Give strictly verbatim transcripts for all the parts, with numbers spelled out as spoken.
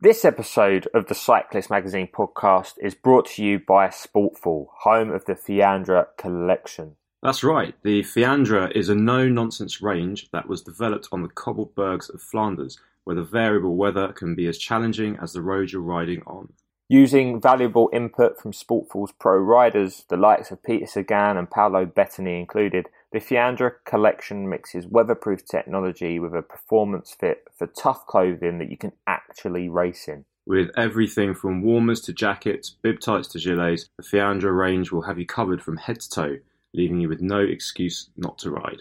This episode of the Cyclist Magazine podcast is brought to you by Sportful, home of the Fiandre collection. That's right. The Fiandre is a no-nonsense range that was developed on the cobbled bergs of Flanders, where the variable weather can be as challenging as the road you're riding on. Using valuable input from Sportful's pro riders, the likes of Peter Sagan and Paolo Bettini included, the Fiandre collection mixes weatherproof technology with a performance fit for tough clothing that you can actually race in. With everything from warmers to jackets, bib tights to gilets, the Fiandre range will have you covered from head to toe, leaving you with no excuse not to ride.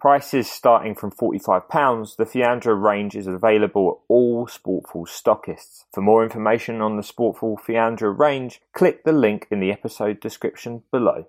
Prices starting from forty-five pounds, the Fiandre range is available at all Sportful stockists. For more information on the Sportful Fiandre range, click the link in the episode description below.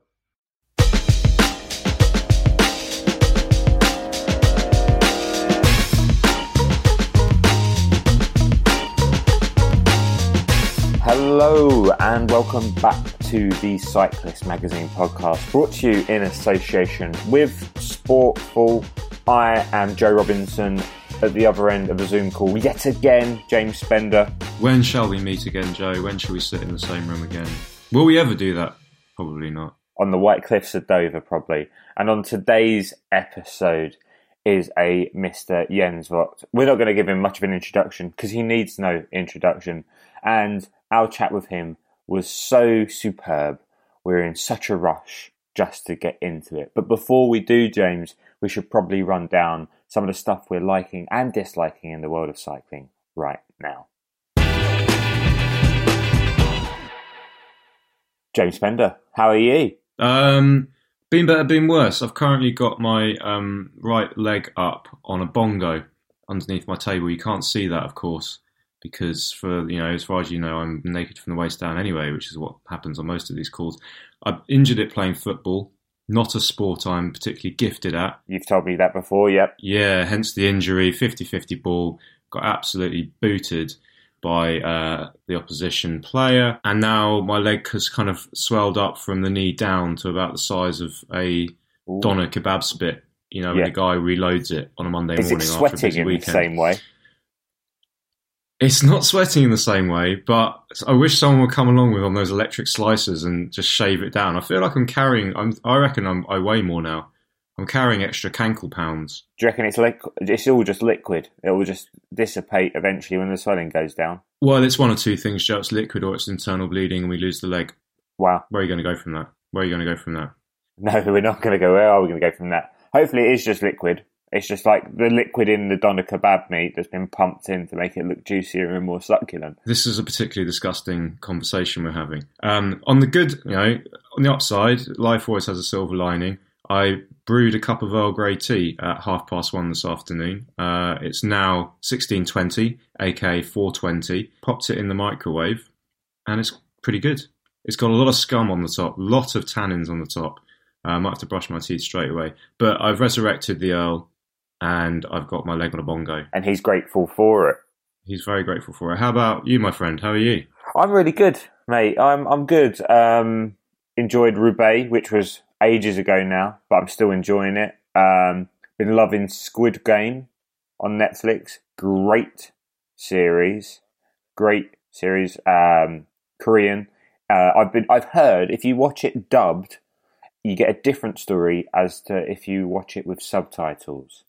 Hello and welcome back to the Cyclist Magazine podcast, brought to you in association with Sportful. I am Joe Robinson, at the other end of the Zoom call yet again, James Spender. When shall we meet again, Joe? When shall we sit in the same room again? Will we ever do that? Probably not. On the White Cliffs of Dover, probably. And on today's episode is a Mister Jens Voigt. We're not going to give him much of an introduction because he needs no introduction. And our chat with him was so superb. We're in such a rush just to get into it. But before we do, James, we should probably run down some of the stuff we're liking and disliking in the world of cycling right now. James Spender, how are you? Um, been better, been worse. I've currently got my um, right leg up on a bongo underneath my table. You can't see that, of course. Because for, you know, as far as you know, I'm naked from the waist down anyway, which is what happens on most of these calls. I've injured it playing football, not a sport I'm particularly gifted at. You've told me that before, yep. Yeah, hence the injury, fifty-fifty ball, got absolutely booted by uh, the opposition player. And now my leg has kind of swelled up from the knee down to about the size of a Ooh. doner kebab spit, you know, yeah. when the guy reloads it on a Monday is morning after a busy weekend. Is it sweating in the same way? It's not sweating in the same way, but I wish someone would come along with on those electric slicers and just shave it down. I feel like I'm carrying, I'm, I reckon I'm, I weigh more now. I'm carrying extra cankle pounds. Do you reckon it's like, it's all just liquid? It will just dissipate eventually when the swelling goes down? Well, it's one of two things, Joe. It's liquid or it's internal bleeding and we lose the leg. Wow. Where are you going to go from that? Where are you going to go from that? No, we're not going to go. Where are we going to go from that? Hopefully it is just liquid. It's just like the liquid in the doner kebab meat that's been pumped in to make it look juicier and more succulent. This is a particularly disgusting conversation we're having. Um, on the good, you know, on the upside, life always has a silver lining. I brewed a cup of Earl Grey tea at half past one this afternoon. Uh, it's now sixteen twenty, aka four twenty. Popped it in the microwave and it's pretty good. It's got a lot of scum on the top, lot of tannins on the top. Uh, I might have to brush my teeth straight away. But I've resurrected the Earl. And I've got my leg on a bongo. And he's grateful for it. He's very grateful for it. How about you, my friend? How are you? I'm really good, mate. I'm I'm good. Um, enjoyed Roubaix, which was ages ago now, but I'm still enjoying it. Um, been loving Squid Game on Netflix. Great series. Great series. Um, Korean. Uh, I've been. I've heard if you watch it dubbed, you get a different story as to if you watch it with subtitles.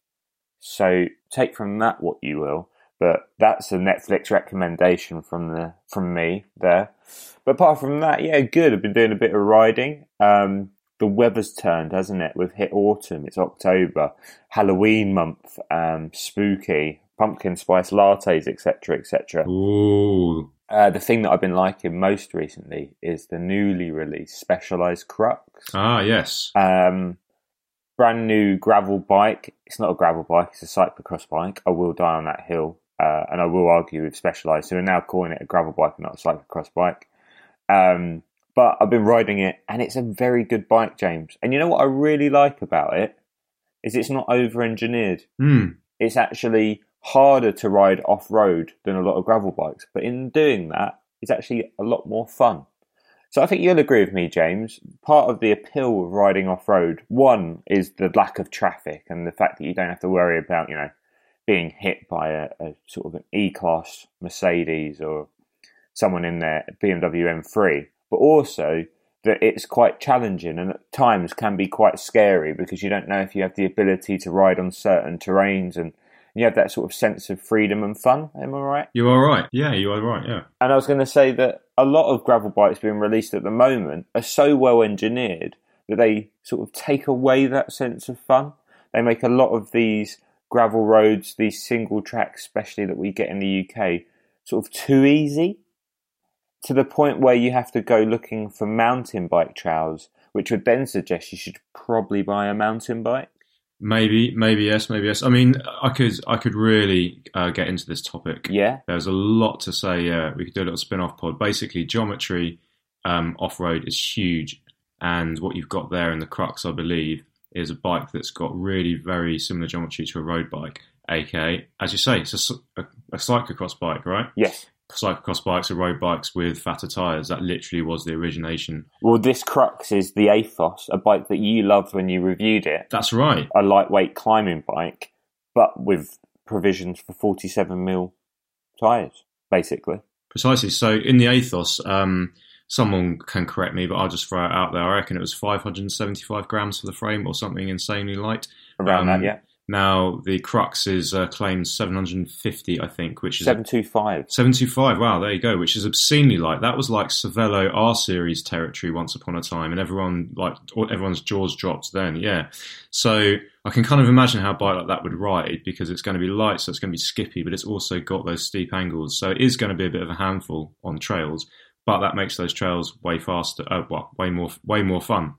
So take from that what you will, but that's a Netflix recommendation from the from me there. But apart from that, yeah, good. I've been doing a bit of riding. Um, the weather's turned, hasn't it? We've hit autumn. It's October, Halloween month, um, spooky, pumpkin spice lattes, et cetera, et cetera. Ooh. Uh, the thing that I've been liking most recently is the newly released Specialized Crux. Ah, yes. Um. Brand new gravel bike. It's not a gravel bike, it's a cyclocross bike. I will die on that hill, uh, and I will argue with Specialized, who are now calling it a gravel bike and not a cyclocross bike. Um, but I've been riding it, and it's a very good bike, James. And you know what I really like about it? Is it's not over-engineered. Mm. It's actually harder to ride off-road than a lot of gravel bikes. But in doing that, it's actually a lot more fun. So I think you'll agree with me, James. Part of the appeal of riding off-road, one, is the lack of traffic and the fact that you don't have to worry about, you know, being hit by a, a sort of an E-Class Mercedes or someone in their B M W M three, but also that it's quite challenging and at times can be quite scary because you don't know if you have the ability to ride on certain terrains and you have that sort of sense of freedom and fun. Am I right? You are right. Yeah, you are right, yeah. And I was going to say that a lot of gravel bikes being released at the moment are so well engineered that they sort of take away that sense of fun. They make a lot of these gravel roads, these single tracks especially that we get in the U K, sort of too easy, to the point where you have to go looking for mountain bike trails, which would then suggest you should probably buy a mountain bike. Maybe, maybe yes, maybe yes. I mean, I could, I could really uh, get into this topic. Yeah, there's a lot to say. Yeah, we could do a little spin-off pod. Basically, geometry um, off-road is huge, and what you've got there in the crux, I believe, is a bike that's got really very similar geometry to a road bike, aka, as you say, it's a, a, a cyclocross bike, right? Yes. Cyclocross bikes or road bikes with fatter tyres. That literally was the origination. Well, this crux is the Aphos, a bike that you loved when you reviewed it. That's right. A lightweight climbing bike, but with provisions for forty-seven mil tyres, basically. Precisely. So in the Aphos, um, someone can correct me, but I'll just throw it out there. I reckon it was five hundred seventy-five grams for the frame or something insanely light. Around um, that, yeah. Now, the Crux is uh, claimed seven hundred fifty, I think, which is... seven twenty-five. seven twenty-five, wow, there you go, which is obscenely light. That was like Cervelo R-Series territory once upon a time, and everyone like everyone's jaws dropped then, yeah. So I can kind of imagine how a bike like that would ride, because it's going to be light, so it's going to be skippy, but it's also got those steep angles. So it is going to be a bit of a handful on trails, but that makes those trails way faster, uh, well, way more, way more fun.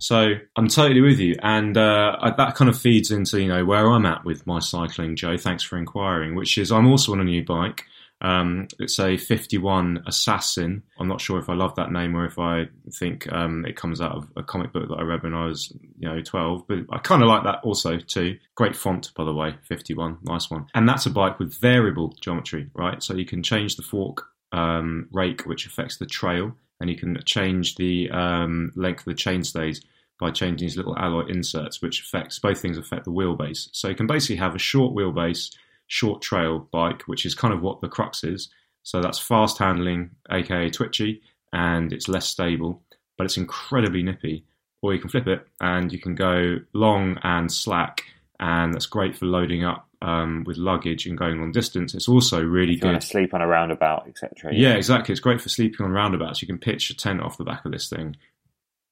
So I'm totally with you, and uh, that kind of feeds into, you know, where I'm at with my cycling, Joe. Thanks for inquiring, which is I'm also on a new bike. Um, it's a fifty-one Assassin. I'm not sure if I love that name or if I think um, it comes out of a comic book that I read when I was, you know, twelve. But I kind of like that also too. Great font, by the way, fifty-one, nice one. And that's a bike with variable geometry, right? So you can change the fork um, rake, which affects the trail, and you can change the um, length of the chainstays by changing these little alloy inserts, which affects, both things affect the wheelbase. So you can basically have a short wheelbase, short trail bike, which is kind of what the Crux is. So that's fast handling, aka twitchy, and it's less stable, but it's incredibly nippy. Or you can flip it and you can go long and slack, and that's great for loading up um, with luggage and going long distance. It's also really good. You want to sleep on a roundabout, et cetera. Yeah, exactly. It's great for sleeping on roundabouts. You can pitch a tent off the back of this thing.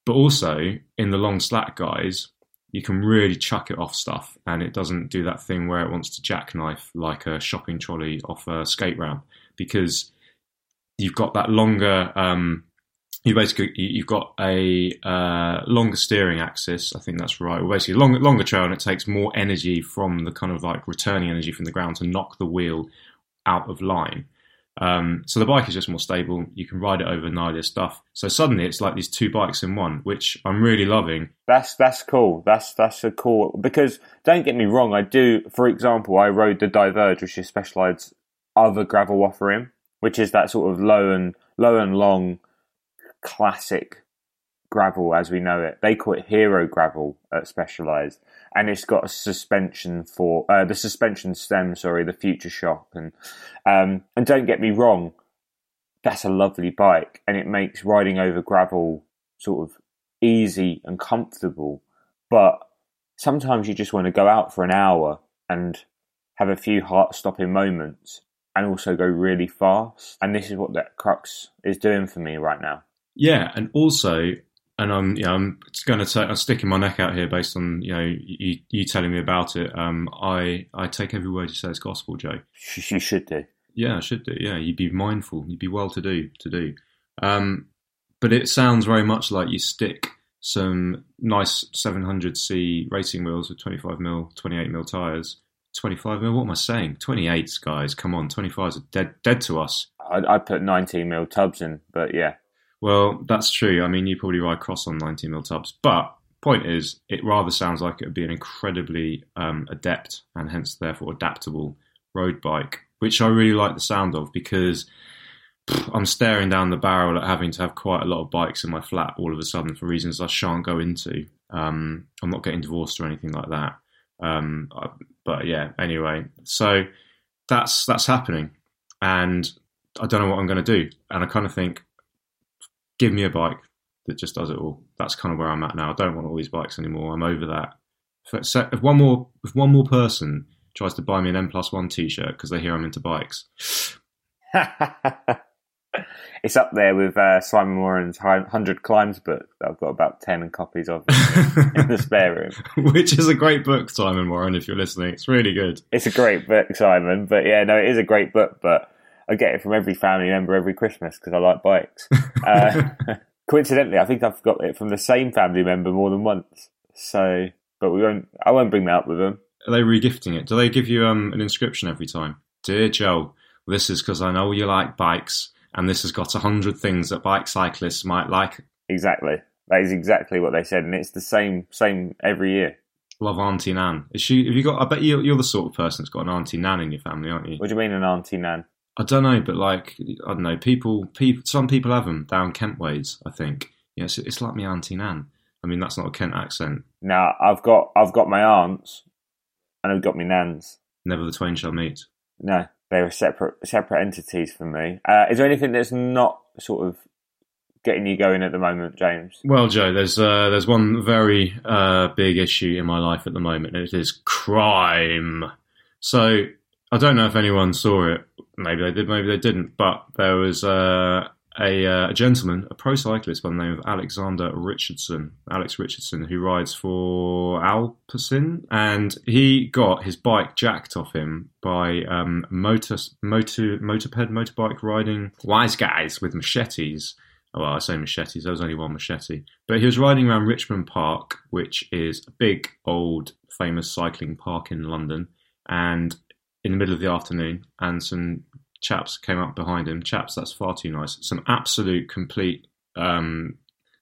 But also, in the long slack guys, you can really chuck it off stuff, and it doesn't do that thing where it wants to jackknife like a shopping trolley off a skate ramp, because you've got that longer, um, you basically, you've got a uh, longer steering axis, I think that's right, well, basically long, longer trail, and it takes more energy from the kind of like returning energy from the ground to knock the wheel out of line. Um, so the bike is just more stable. You can ride it over gnarlier stuff. So suddenly it's like these two bikes in one, which I'm really loving. That's that's cool. That's that's a cool, because don't get me wrong, I do. For example, I rode the Diverge, which is Specialized's other gravel offering, which is that sort of low and low and long classic gravel as we know it. They call it hero gravel at Specialized, and it's got a suspension for uh, the suspension stem, sorry, the Future Shock, and um and don't get me wrong, that's a lovely bike, and it makes riding over gravel sort of easy and comfortable, but sometimes you just want to go out for an hour and have a few heart-stopping moments and also go really fast, and this is what that Crux is doing for me right now. Yeah, and also, and I'm, you know, I'm going to, I'm sticking my neck out here based on, you know, you, you telling me about it. Um, I, I take every word you say as gospel, Joe. You should do. Yeah, I should do. Yeah, you'd be mindful. You'd be well to do to do. Um, but it sounds very much like you stick some nice seven hundred C racing wheels with twenty-five mil, twenty-eight mil tyres. twenty-five mil, what am I saying? twenty-eights, guys. Come on, twenty-fives are dead, dead to us. I, I put nineteen mil tubs in, but yeah. Well, that's true. I mean, you probably ride cross on nineteen mil tubs, but point is, it rather sounds like it would be an incredibly um, adept and hence therefore adaptable road bike, which I really like the sound of, because pff, I'm staring down the barrel at having to have quite a lot of bikes in my flat all of a sudden for reasons I shan't go into. Um, I'm not getting divorced or anything like that. Um, but yeah, anyway, so that's that's happening, and I don't know what I'm going to do. And I kind of think, give me a bike that just does it all. That's kind of where I'm at now. I don't want all these bikes anymore. I'm over that. If one more, if one more person tries to buy me an M plus one T-shirt because they hear I'm into bikes. It's up there with uh, Simon Moran's one hundred Climbs book that I've got about ten copies of in the spare room. Which is a great book, Simon Moran, if you're listening. It's really good. It's a great book, Simon. But yeah, no, it is a great book. But I get it from every family member every Christmas because I like bikes. Uh, coincidentally, I think I've got it from the same family member more than once. So, but we won't. I won't bring that up with them. Are they regifting it? Do they give you um, an inscription every time? Dear Joe, this is because I know you like bikes. And this has got a hundred things that bike cyclists might like. Exactly. That is exactly what they said. And it's the same same every year. Love Auntie Nan. Is she, have you got, I bet you're, you're the sort of person that's got an Auntie Nan in your family, aren't you? What do you mean an Auntie Nan? I don't know, but like, I don't know, people, people some people have them down Kentways, I think. Yeah, it's, it's like my Auntie Nan. I mean, that's not a Kent accent. No, I've got, I've got my aunts and I've got my nans. Never the twain shall meet. No. They were separate separate entities for me. Uh, is there anything that's not sort of getting you going at the moment, James? Well, Joe, there's uh, there's one very uh, big issue in my life at the moment, and it is crime. So I don't know if anyone saw it. Maybe they did, maybe they didn't. But there was uh, a, uh, a gentleman, a pro cyclist by the name of Alexander Richardson, Alex Richardson, who rides for Alpe d'Huez, and he got his bike jacked off him by um, motor, motor, motorped, motorbike riding wise guys with machetes. Well, I say machetes, there was only one machete. But he was riding around Richmond Park, which is a big, old, famous cycling park in London, and in the middle of the afternoon, and some chaps came up behind him. Chaps, that's far too nice. Some absolute, complete um,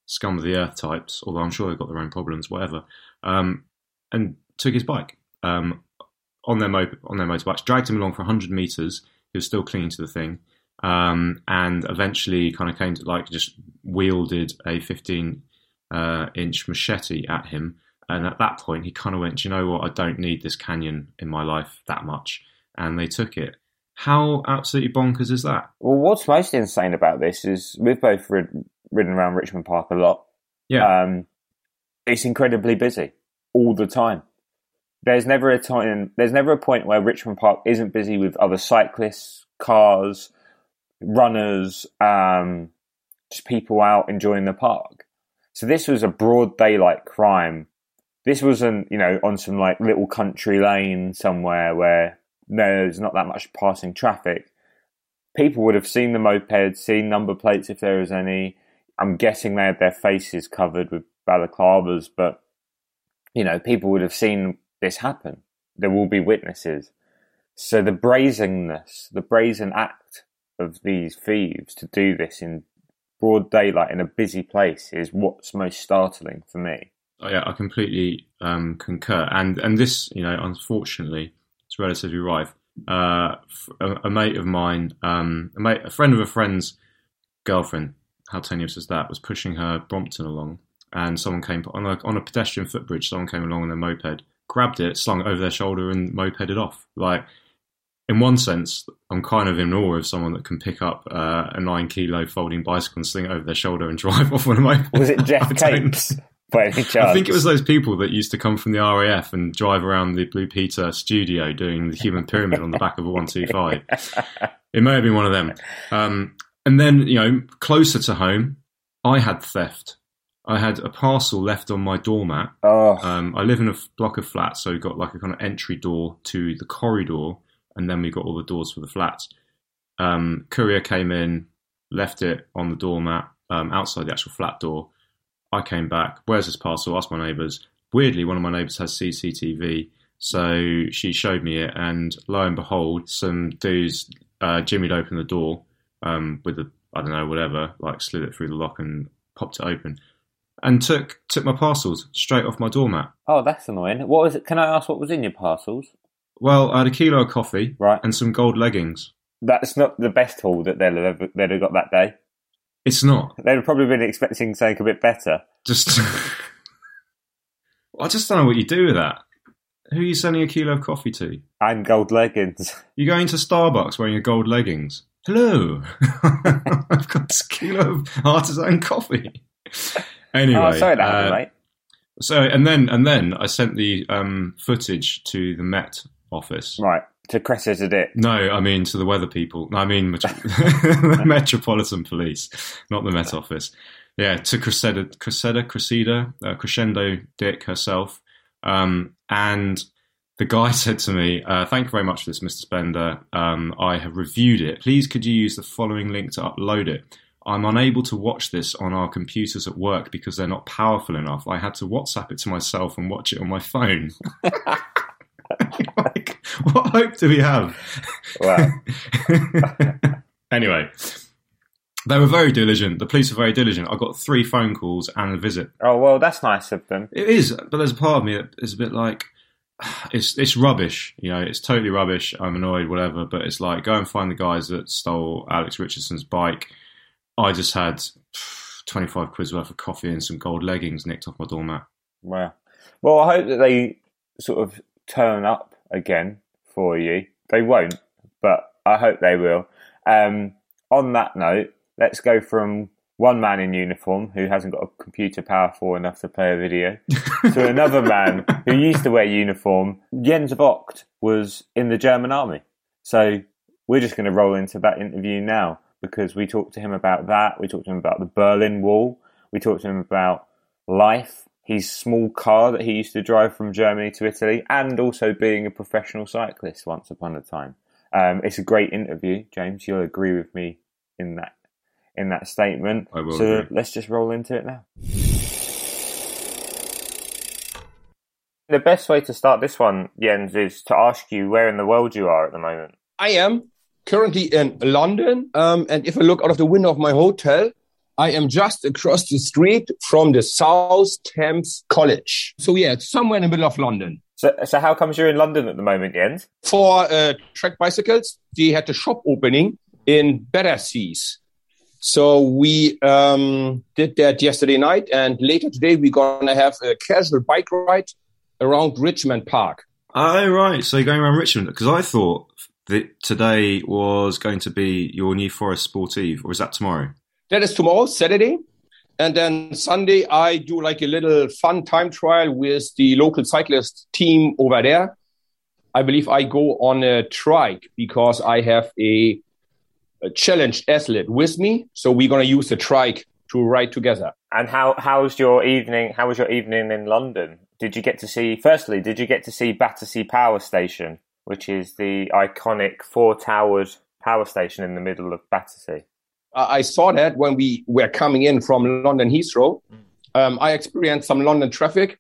scum of the earth types, although I'm sure they've got their own problems, whatever. Um, and took his bike um, on their mo- on their motorbikes, dragged him along for one hundred metres. He was still clinging to the thing. Um, and eventually kind of came to, like, just wielded a fifteen-inch uh, machete at him. And at that point, he kind of went, do you know what? I don't need this canyon in my life that much. And they took it. How absolutely bonkers is that? Well, what's most insane about this is we've both rid- ridden around Richmond Park a lot. Yeah. Um, it's incredibly busy all the time. There's never a time, there's never a point where Richmond Park isn't busy with other cyclists, cars, runners, um, just people out enjoying the park. So this was a broad daylight crime. This wasn't, you know, on some like little country lane somewhere where no, there's not that much passing traffic. People would have seen the moped, seen number plates if there was any. I'm guessing they had their faces covered with balaclavas, but, you know, people would have seen this happen. There will be witnesses. So the brazenness, the brazen act of these thieves to do this in broad daylight in a busy place is what's most startling for me. Oh, yeah, I completely um, concur. And, and this, you know, unfortunately... it's relatively rife. Uh, a, a mate of mine, um, a, mate, a friend of a friend's girlfriend, how tenuous is that, was pushing her Brompton along, and someone came on a, on a pedestrian footbridge. Someone came along on their moped, grabbed it, slung it over their shoulder, and mopeded off. Like, in one sense, I'm kind of in awe of someone that can pick up uh, a nine kilo folding bicycle and sling it over their shoulder and drive off on a moped. Was it Jeff Capes? By any chance? I think it was those people that used to come from the R A F and drive around the Blue Peter studio doing the human pyramid on the back of a one two five. It may have been one of them. Um, and then, you know, closer to home, I had theft. I had a parcel left on my doormat. Oh. Um, I live in a block of flats, so we got like a kind of entry door to the corridor, and then we got all the doors for the flats. Um, courier came in, left it on the doormat um, outside the actual flat door. I came back, where's this parcel? Asked my neighbours. Weirdly, one of my neighbours has C C T V, so she showed me it, and lo and behold, some dudes uh, jimmied open the door um, with a, I don't know, whatever, like slid it through the lock and popped it open, and took took my parcels straight off my doormat. Oh, that's annoying. What was it? Can I ask what was in your parcels? Well, I had a kilo of coffee, right, and some gold leggings. That's not the best haul that they'd have, they'd have got that day. It's not. They'd have probably been expecting something a bit better. Just, I just don't know what you do with that. Who are you sending a kilo of coffee to? I'm gold leggings. You're going to Starbucks wearing your gold leggings. Hello. I've got a kilo of artisan coffee. Anyway. Oh, sorry that uh, happened, mate. So, and then, and then I sent the um, footage to the Met office. Right. To Cressida Dick? No, I mean to the weather people. I mean met- the Metropolitan Police, not the Met office. Yeah, to Cressida, Cressida, Cressida, uh, Crescendo Dick herself. Um, and the guy said to me, uh, thank you very much for this, Mister Spender. Um, I have reviewed it. Please could you use the following link to upload it? I'm unable to watch this on our computers at work because they're not powerful enough. I had to WhatsApp it to myself and watch it on my phone. Like, what hope do we have? Wow. Anyway, they were very diligent. The police were very diligent. I got three phone calls and a visit. Oh, well, that's nice of them. It is, but there's a part of me that is a bit like, it's it's rubbish, you know, it's totally rubbish. I'm annoyed, whatever, but it's like, go and find the guys that stole Alex Richardson's bike. I just had twenty-five quid's worth of coffee and some gold leggings nicked off my doormat. Wow. Well, I hope that they sort of turn up again for you. They won't, but I hope they will. Um, on that note, let's go from one man in uniform who hasn't got a computer powerful enough to play a video to another man who used to wear uniform. Jens Voigt was in the German army. So we're just going to roll into that interview now because we talked to him about that. We talked to him about the Berlin Wall. We talked to him about life. His small car that he used to drive from Germany to Italy, and also being a professional cyclist once upon a time. Um, it's a great interview, James. You'll agree with me in that in that statement. I will. So agree. Let's just roll into it now. The best way to start this one, Jens, is to ask you where in the world you are at the moment. I am currently in London, um, and if I look out of the window of my hotel, I am just across the street from the South Thames College. So yeah, it's somewhere in the middle of London. So, so how comes you're in London at the moment, Jens? For uh, Trek Bicycles, they had a shop opening in Battersea. So we um, did that yesterday night, and later today we're going to have a casual bike ride around Richmond Park. Oh, right. So you're going around Richmond, because I thought that today was going to be your New Forest Sportive, or is that tomorrow? That is tomorrow, Saturday. And then Sunday, I do like a little fun time trial with the local cyclist team over there. I believe I go on a trike because I have a, a challenged athlete with me. So we're going to use the trike to ride together. And how how's your evening? How was your evening in London? Did you get to see, firstly, did you get to see Battersea Power Station, which is the iconic four-towered power station in the middle of Battersea? I saw that when we were coming in from London Heathrow. Um, I experienced some London traffic.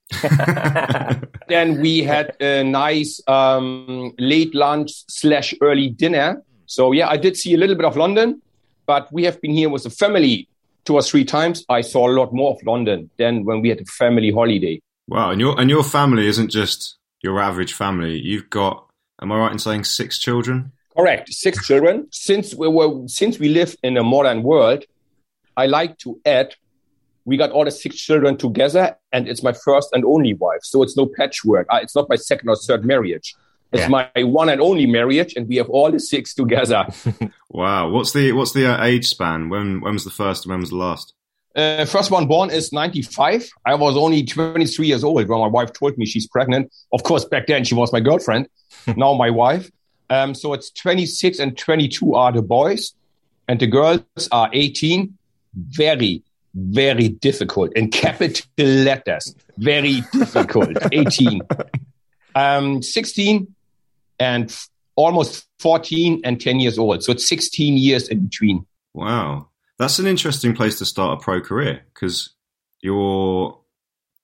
Then we had a nice um, late lunch slash early dinner. So, yeah, I did see a little bit of London, but we have been here with the family two or three times. I saw a lot more of London than when we had a family holiday. Wow, and your, and your family isn't just your average family. You've got, am I right in saying six children? Correct. Six children. Since we were, since we live in a modern world, I like to add, we got all the six children together, and it's my first and only wife. So it's no patchwork. It's not my second or third marriage. It's yeah. my one and only marriage, and we have all the six together. Wow. What's the what's the uh, age span? When when was the first and when was the last? Uh, first one born is ninety-five. I was only twenty-three years old when my wife told me she's pregnant. Of course, back then she was my girlfriend, now my wife. Um, so it's twenty-six and twenty-two are the boys, and the girls are eighteen. Very, very difficult. In capital letters, very difficult. eighteen. Um, sixteen and f- almost fourteen and ten years old. So it's sixteen years in between. Wow. That's an interesting place to start a pro career, because you're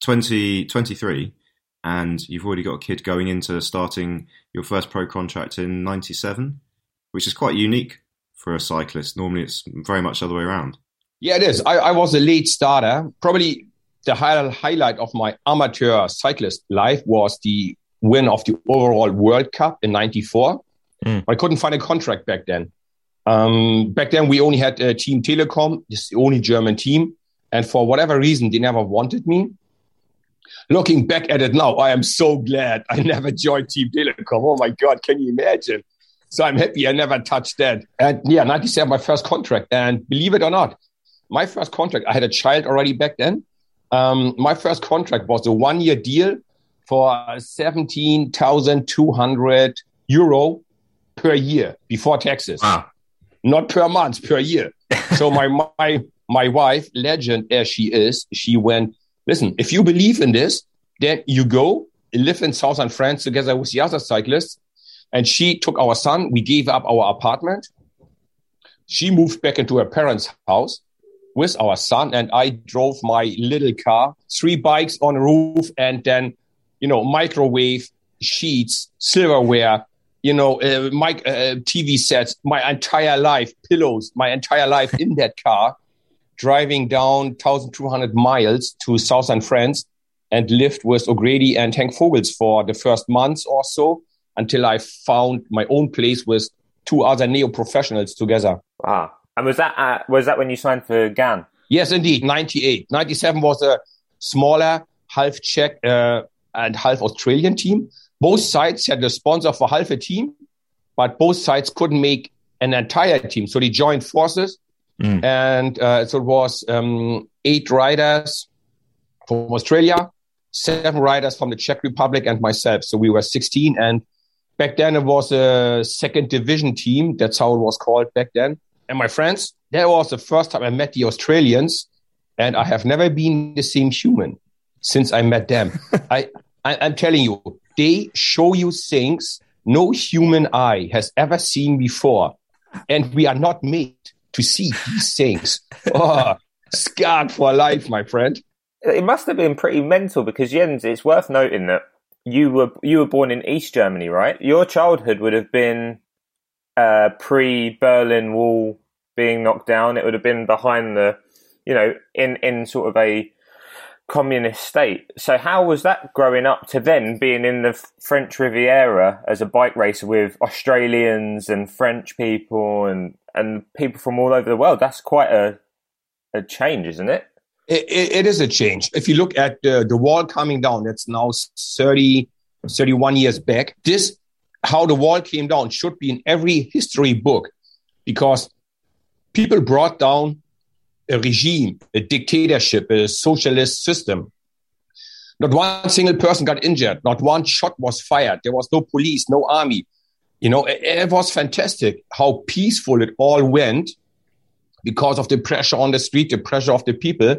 twenty, twenty-three. And you've already got a kid going into starting your first pro contract in ninety-seven, which is quite unique for a cyclist. Normally, it's very much the other way around. Yeah, it is. I, I was a late starter. Probably the high, highlight of my amateur cyclist life was the win of the overall World Cup in ninety-four. Mm. I couldn't find a contract back then. Um, back then, we only had uh, Team Telekom, it's the only German team. And for whatever reason, they never wanted me. Looking back at it now, I am so glad I never joined Team Telecom. Oh my God, can you imagine? So I'm happy I never touched that. And yeah, ninety-seven, my first contract. And believe it or not, my first contract, I had a child already back then. Um, my first contract was a one-year deal for seventeen thousand two hundred euro per year before taxes. Wow. Not per month, per year. So my, my my wife, legend as she is, she went, listen, if you believe in this, then you go live in southern France together with the other cyclists. And she took our son. We gave up our apartment. She moved back into her parents' house with our son. And I drove my little car, three bikes on the roof, and then, you know, microwave, sheets, silverware, you know, uh, my uh, T V sets, my entire life, pillows, my entire life in that car, driving down twelve hundred miles to southern France and lived with O'Grady and Hank Vogels for the first month or so until I found my own place with two other neo-professionals together. Wow. And was that uh, was that when you signed for G A N? Yes, indeed, ninety-eight. ninety-seven was a smaller, half Czech uh, and half Australian team. Both sides had a sponsor for half a team, but both sides couldn't make an entire team. So they joined forces. Mm. And uh, so it was um, eight riders from Australia, seven riders from the Czech Republic, and myself. So we were sixteen. And back then it was a second division team. That's how it was called back then. And my friends, that was the first time I met the Australians. And I have never been the same human since I met them. I, I, I'm telling you. They show you things no human eye has ever seen before. And we are not made to see these things. Oh, scarred for life, my friend. It must have been pretty mental because, Jens, it's worth noting that you were you were born in East Germany, right? Your childhood would have been uh, pre-Berlin Wall being knocked down. It would have been behind the, you know, in, in sort of a communist state. So how was that growing up to then being in the French Riviera as a bike racer with Australians and French people and, and people from all over the world? That's quite a a change, isn't it? It, it, it is a change. If you look at the, the wall coming down, that's now thirty, thirty-one years back. This, how the wall came down, should be in every history book because people brought down a regime, a dictatorship, a socialist system. Not one single person got injured. Not one shot was fired. There was no police, no army. You know, it, it was fantastic how peaceful it all went because of the pressure on the street, the pressure of the people.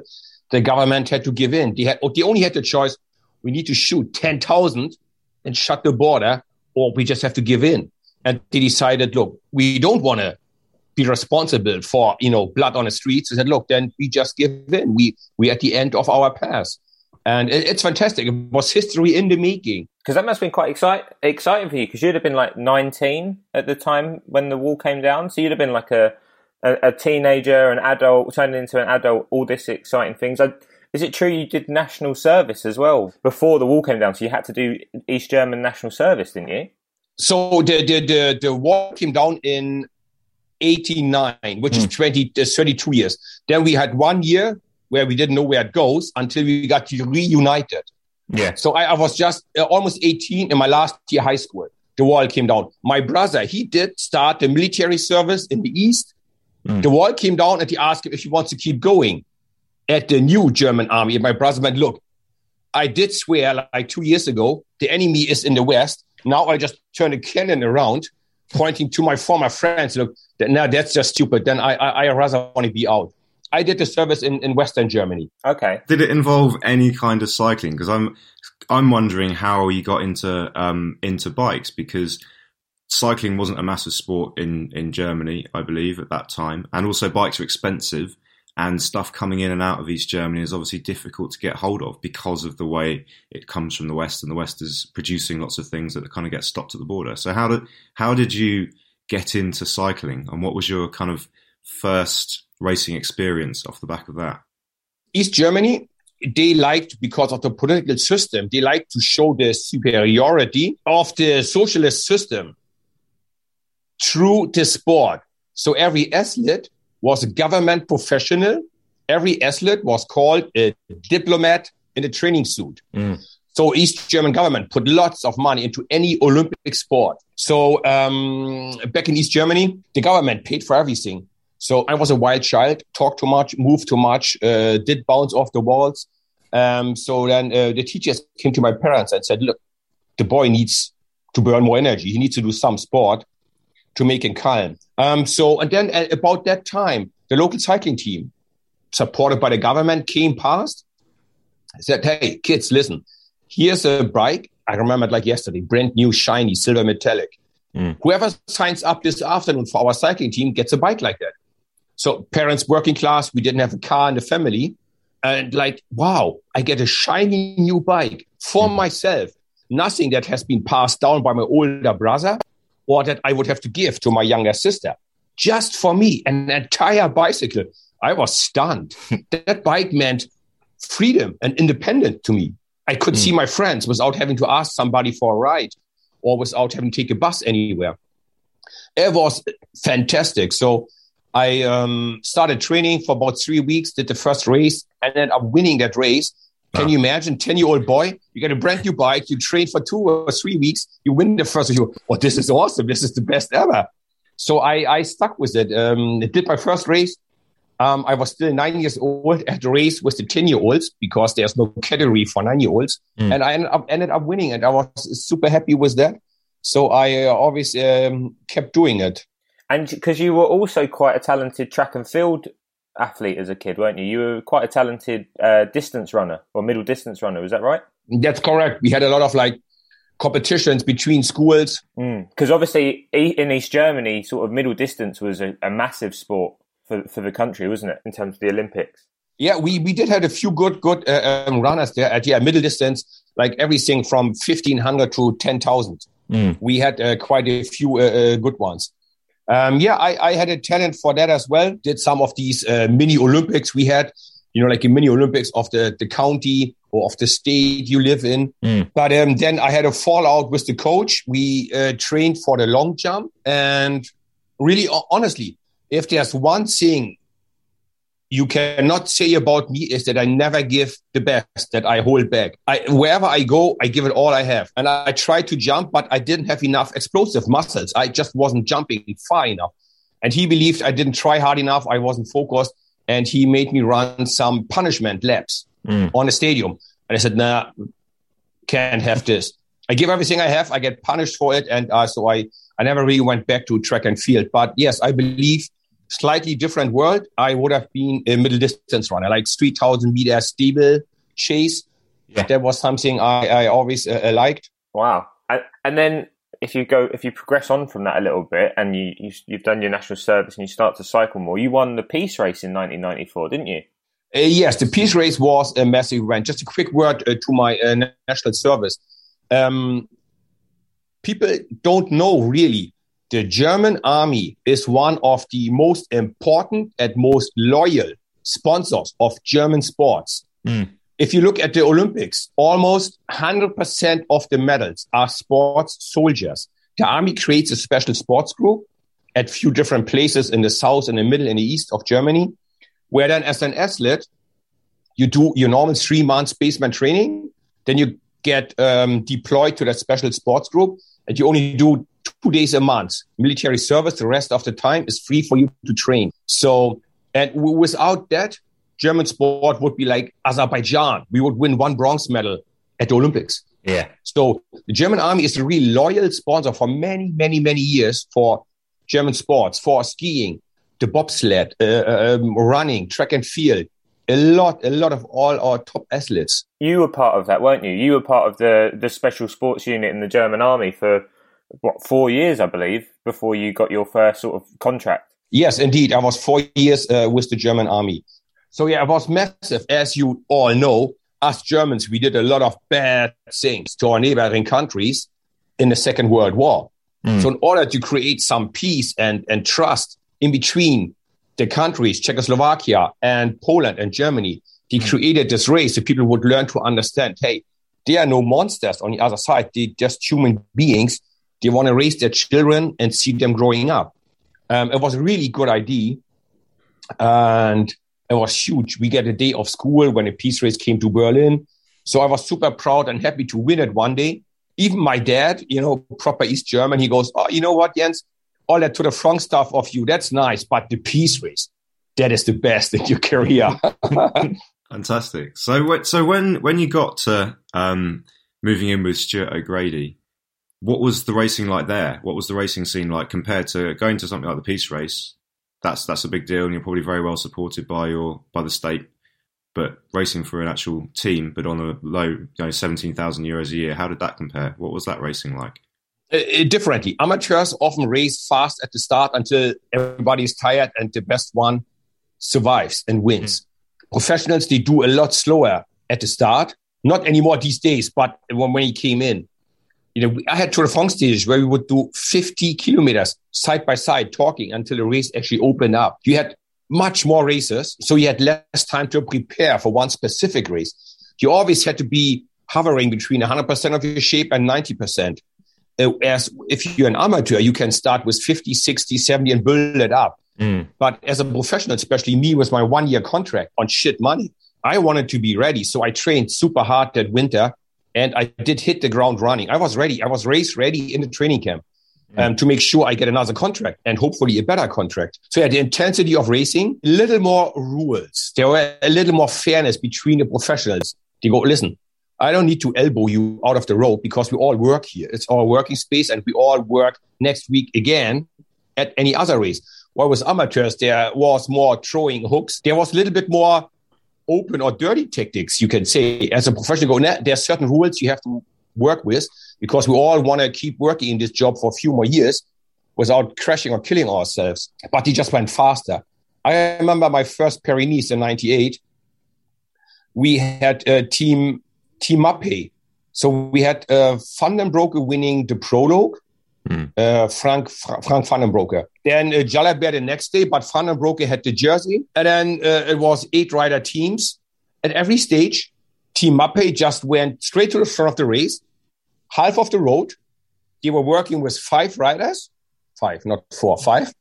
The government had to give in. They had, they only had the choice, we need to shoot ten thousand and shut the border, or we just have to give in. And they decided, look, we don't want to be responsible for, you know, blood on the streets. I said, look, then we just give in. We we at the end of our path. And it, it's fantastic. It was history in the making. Because that must have been quite excite, exciting for you because you'd have been like nineteen at the time when the wall came down. So you'd have been like a, a, a teenager, an adult, turning into an adult, all this exciting things. I, is it true you did national service as well before the wall came down? So you had to do East German national service, didn't you? So the, the, the, the wall came down in eighty-nine, which mm. is twenty, thirty-two years. Then we had one year where we didn't know where it goes until we got reunited. Yeah. So I, I was just uh, almost eighteen in my last year high school. The wall came down. My brother, he did start the military service in the East. Mm. The wall came down and he asked him if he wants to keep going at the new German army. And my brother went, look, I did swear like, like two years ago, the enemy is in the West. Now I just turn a cannon around pointing to my former friends. Look, now that's just stupid. Then I, I I rather want to be out. I did the service in, in Western Germany. Okay. Did it involve any kind of cycling? Because I'm I'm wondering how you got into um into bikes because cycling wasn't a massive sport in, in Germany, I believe, at that time. And also bikes are expensive and stuff coming in and out of East Germany is obviously difficult to get hold of because of the way it comes from the West, and the West is producing lots of things that kind of get stopped at the border. So how did how did you get into cycling, and what was your kind of first racing experience off the back of that? East Germany, they liked, because of the political system, they liked to show the superiority of the socialist system through the sport. So every athlete was a government professional. Every athlete was called a diplomat, in a training suit. Mm. So East German government put lots of money into any Olympic sport. So um, back in East Germany, the government paid for everything. So I was a wild child, talked too much, moved too much, uh, did bounce off the walls. Um, so then uh, the teachers came to my parents and said, look, the boy needs to burn more energy. He needs to do some sport to make him calm. Um, so and then at about that time, the local cycling team, supported by the government, came past. I said, hey, kids, listen. Here's a bike. I remember it like yesterday, brand new, shiny, silver metallic. Mm. Whoever signs up this afternoon for our cycling team gets a bike like that. So parents, working class, we didn't have a car in the family. And like, wow, I get a shiny new bike for mm. myself. Nothing that has been passed down by my older brother or that I would have to give to my younger sister. Just for me, an entire bicycle. I was stunned. That bike meant freedom and independence to me. I could mm. see my friends without having to ask somebody for a ride or without having to take a bus anywhere. It was fantastic. So I um, started training for about three weeks, did the first race, and ended up winning that race. Wow. Can you imagine? ten-year-old boy, you get a brand new bike, you train for two or three weeks, you win the first, you go, oh, this is awesome. This is the best ever. So I, I stuck with it. Um, I did my first race. Um, I was still nine years old at a race with the ten-year-olds because there's no category for nine-year-olds. Mm. And I ended up, ended up winning, and I was super happy with that. So I uh, always um, kept doing it. And because you were also quite a talented track and field athlete as a kid, weren't you? You were quite a talented uh, distance runner or middle distance runner. Is that right? That's correct. We had a lot of like competitions between schools. Because mm. obviously in East Germany, sort of middle distance was a, a massive sport. For, for the country, wasn't it, in terms of the Olympics? Yeah, we, we did have a few good good uh, um, runners there at yeah middle distance, like everything from fifteen hundred to ten thousand. Mm. We had uh, quite a few uh, uh, good ones. Um, yeah, I, I had a talent for that as well. Did some of these uh, mini Olympics we had, you know, like a mini Olympics of the, the county or of the state you live in. Mm. But um, then I had a fallout with the coach. We uh, trained for the long jump, and really, honestly, if there's one thing you cannot say about me is that I never give the best, that I hold back. I, wherever I go, I give it all I have. And I, I tried to jump, but I didn't have enough explosive muscles. I just wasn't jumping far enough. And he believed I didn't try hard enough. I wasn't focused. And he made me run some punishment laps mm. on a stadium. And I said, nah, can't have this. I give everything I have. I get punished for it. And uh, so I, I never really went back to track and field. But yes, I believe slightly different world, I would have been a middle distance runner, like three thousand meter steeple chase. Yeah. That was something I, I always uh, liked. Wow. And, and then if you go, if you progress on from that a little bit and you, you, you've done your national service and you start to cycle more, you won the Peace Race in nineteen ninety-four, didn't you? Uh, yes, the Peace Race was a massive event. Just a quick word uh, to my uh, national service. Um, people don't know really. The German army is one of the most important and most loyal sponsors of German sports. Mm. If you look at the Olympics, almost one hundred percent of the medals are sports soldiers. The army creates a special sports group at few different places in the south, in the middle, in the east of Germany, where then as an athlete, you do your normal three months basement training, then you get um, deployed to that special sports group, and you only do two days a month, military service. The rest of the time is free for you to train. So, and w- without that, German sport would be like Azerbaijan. We would win one bronze medal at the Olympics. Yeah. So the German army is a really loyal sponsor for many, many, many years for German sports, for skiing, the bobsled, uh, um, running, track and field. A lot, a lot of all our top athletes. You were part of that, weren't you? You were part of the, the special sports unit in the German army for what, four years, I believe, before you got your first sort of contract. Yes, indeed. I was four years uh, with the German army. So yeah, it was massive. As you all know, us Germans, we did a lot of bad things to our neighboring countries in the Second World War. Mm. So in order to create some peace and, and trust in between the countries, Czechoslovakia and Poland and Germany, they created this race so people would learn to understand, hey, they are no monsters on the other side. They're just human beings. They want to raise their children and see them growing up. Um, it was a really good idea. And it was huge. We get a day of school when the Peace Race came to Berlin. So I was super proud and happy to win it one day. Even my dad, you know, proper East German, he goes, oh, you know what, Jens, all that to the Franck stuff of you, that's nice. But the peace race, that is the best in your career. Fantastic. So so when, when you got to um, moving in with Stuart O'Grady, what was the racing like there? What was the racing scene like compared to going to something like the Peace Race? That's that's a big deal, and you're probably very well supported by your by the state. But racing for an actual team, but on a low, you know, seventeen thousand euros a year, how did that compare? What was that racing like? Uh, differently. Amateurs often race fast at the start until everybody's tired and the best one survives and wins. Mm. Professionals, they do a lot slower at the start. Not anymore these days, but when he came in. You know, I had Tour de France stages where we would do fifty kilometers side by side talking until the race actually opened up. You had much more races, so you had less time to prepare for one specific race. You always had to be hovering between one hundred percent of your shape and ninety percent. As if you're an amateur, you can start with fifty, sixty, seventy and build it up. Mm. But as a professional, especially me with my one-year contract on shit money, I wanted to be ready. So I trained super hard that winter. And I did hit the ground running. I was ready. I was race ready in the training camp um, mm. to make sure I get another contract and hopefully a better contract. So yeah, the intensity of racing, a little more rules. There were a little more fairness between the professionals. They go, listen, I don't need to elbow you out of the road because we all work here. It's our working space and we all work next week again at any other race. While with amateurs, there was more throwing hooks. There was a little bit more open or dirty tactics, you can say. As a professional, there are certain rules you have to work with because we all want to keep working in this job for a few more years without crashing or killing ourselves. But he just went faster. I remember my first Paris-Nice in ninety-eight. We had a team, Team Mapei. So we had uh, Vandenbroucke winning the prologue, mm. uh, Frank Fra- Frank Vandenbroucke. Then uh, Jalabert the next day, but Vandenbroucke had the jersey. And then uh, it was eight rider teams. At every stage, Team Mapei just went straight to the front of the race, half of the road. They were working with five riders, five, not four, five.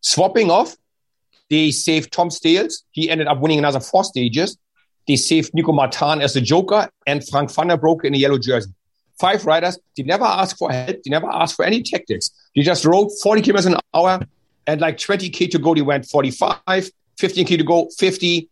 Swapping off, they saved Tom Steels. He ended up winning another four stages. They saved Nico Martin as the joker and Frank Vandenbroucke in the yellow jersey. Five riders, they never asked for help. They never asked for any tactics. They just rode forty kilometers an hour and like twenty k to go, they went forty-five, fifteen k to go, fifty,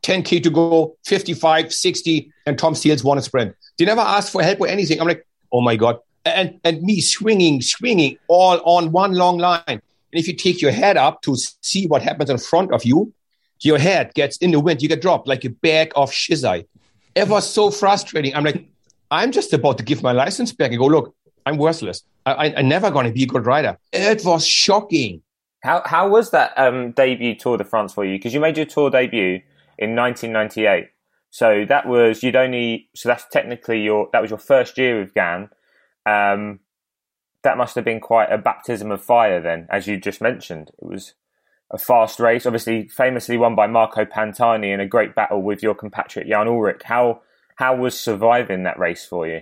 ten k to go, fifty-five, sixty, and Tom Steels won a sprint. They never asked for help or anything. I'm like, oh my God. And and me swinging, swinging all on one long line. And if you take your head up to see what happens in front of you, your head gets in the wind. You get dropped like a bag of shizai. It was so frustrating. I'm like, I'm just about to give my license back and go, look, I'm worthless. I, I, I'm never going to be a good rider. It was shocking. How how was that um, debut Tour de France for you? Because you made your Tour debut in nineteen ninety-eight. So that was, you'd only, so that's technically your, that was your first year with G A N. Um, that must have been quite a baptism of fire then, as you just mentioned. It was a fast race, obviously famously won by Marco Pantani in a great battle with your compatriot Jan Ulrich. How... How was surviving that race for you?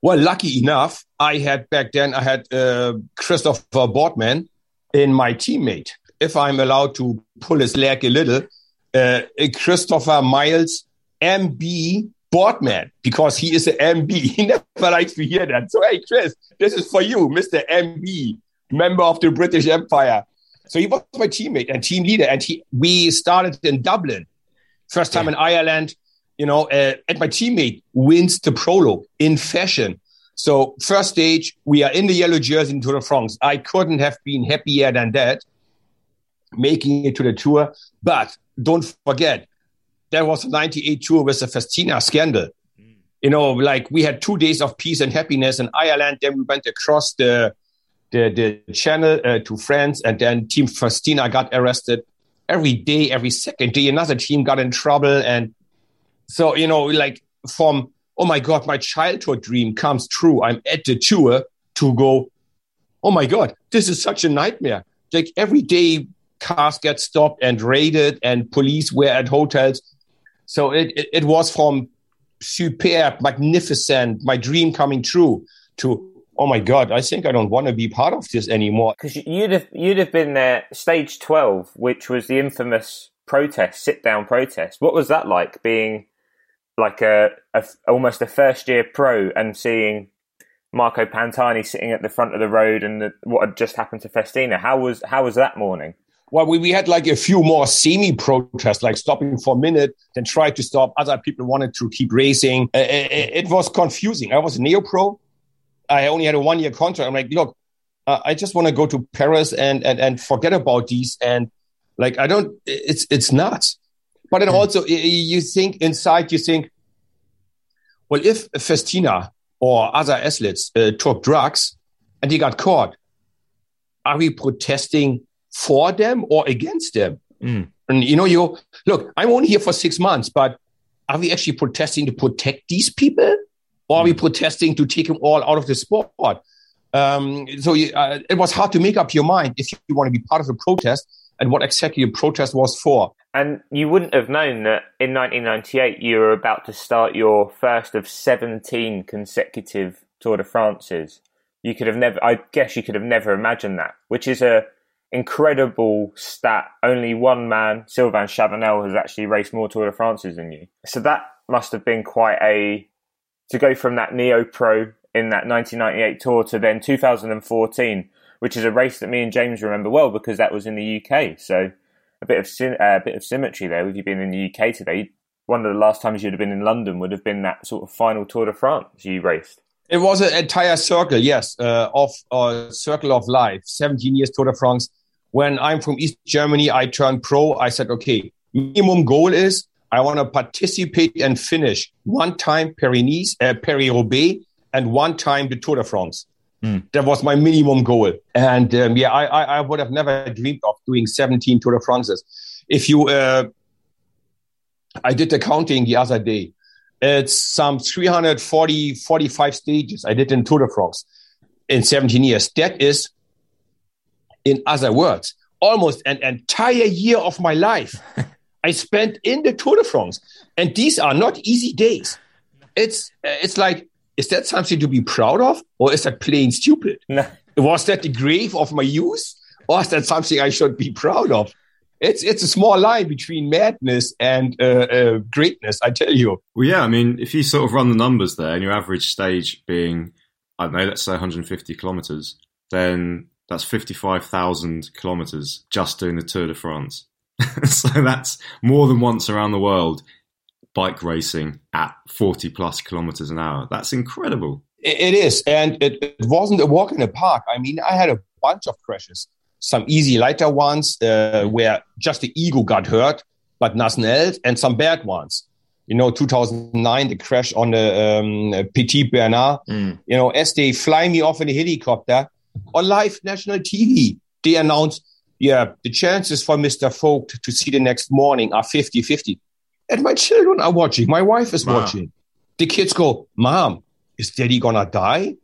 Well, lucky enough, I had back then, I had uh, Christopher Boardman in my teammate. If I'm allowed to pull his leg a little, uh, Christopher Miles M B Boardman, because he is an M B. He never likes to hear that. So, hey, Chris, this is for you, Mister M B, member of the British Empire. So he was my teammate and team leader. And he, we started in Dublin, first time yeah. in Ireland. You know, uh, and my teammate wins the prologue in fashion. So first stage, we are in the yellow jersey in Tour de France. I couldn't have been happier than that, making it to the Tour. But don't forget, there was a ninety-eight Tour with the Festina scandal. Mm. You know, like we had two days of peace and happiness in Ireland. Then we went across the the, the channel uh, to France, and then Team Festina got arrested. Every day, every second day, another team got in trouble. And so, you know, like from, oh my God, my childhood dream comes true. I'm at the Tour to go, oh my God, this is such a nightmare. Like every day cars get stopped and raided and police were at hotels. So it, it, it was from superb, magnificent, my dream coming true to, oh my God, I think I don't want to be part of this anymore. Because you'd have, you'd have been there stage twelve, which was the infamous protest, sit down protest. What was that like being... like a, a almost a first year pro, and seeing Marco Pantani sitting at the front of the road and the, what had just happened to Festina. How was how was that morning? Well, we, we had like a few more semi-protests, like stopping for a minute, then tried to stop. Other people wanted to keep racing. Uh, it, it was confusing. I was a neo-pro. I only had a one-year contract. I'm like, look, uh, I just want to go to Paris and, and and forget about these. And like, I don't, it's it's nuts. But it mm. also, you think inside, you think, well, if Festina or other athletes uh, took drugs and they got caught, are we protesting for them or against them? Mm. And you know, you look, I'm only here for six months, but are we actually protesting to protect these people, or are we protesting to take them all out of the sport? Um, so you, uh, it was hard to make up your mind if you want to be part of a protest and what exactly the protest was for. And you wouldn't have known that in nineteen ninety-eight you were about to start your first of seventeen consecutive Tour de France's. You could have never, I guess you could have never imagined that, which is a incredible stat. Only one man, Sylvain Chavanel, has actually raced more Tour de France's than you. So that must have been quite a... to go from that neo-pro in that nineteen ninety-eight Tour to then two thousand fourteen, which is a race that me and James remember well because that was in the U K. So a bit of uh, a bit of symmetry there. With you being in the U K today, one of the last times you'd have been in London would have been that sort of final Tour de France you raced. It was an entire circle, yes, uh, of a uh, circle of life. seventeen years Tour de France. When I'm from East Germany, I turned pro. I said, okay, minimum goal is I want to participate and finish one time Paris-Nice, uh, Paris-Roubaix, and one time the Tour de France. Mm. That was my minimum goal. And um, yeah, I, I, I would have never dreamed of doing seventeen Tour de France's. If you, uh, I did the counting the other day. It's some three hundred forty, forty-five stages I did in Tour de France in seventeen years. That is, in other words, almost an entire year of my life I spent in the Tour de France. And these are not easy days. It's it's like, is that something to be proud of? Or is that plain stupid? No. Was that the grave of my youth? Or is that something I should be proud of? It's it's a small line between madness and uh, uh, greatness, I tell you. Well, yeah, I mean, if you sort of run the numbers there and your average stage being, I don't know, let's say one hundred fifty kilometres, then... that's fifty-five thousand kilometres just doing the Tour de France. So that's more than once around the world, bike racing at forty plus kilometres an hour. That's incredible. It is. And it, it wasn't a walk in the park. I mean, I had a bunch of crashes, some easy, lighter ones uh, where just the ego got hurt, but nothing else, and some bad ones. You know, two thousand nine, the crash on the um, Petit Bernard, mm. you know, as they fly me off in a helicopter. On live national T V, they announced, yeah, the chances for Mister Voigt to see the next morning are fifty-fifty. And my children are watching. My wife is wow. watching. The kids go, Mom, is Daddy gonna die?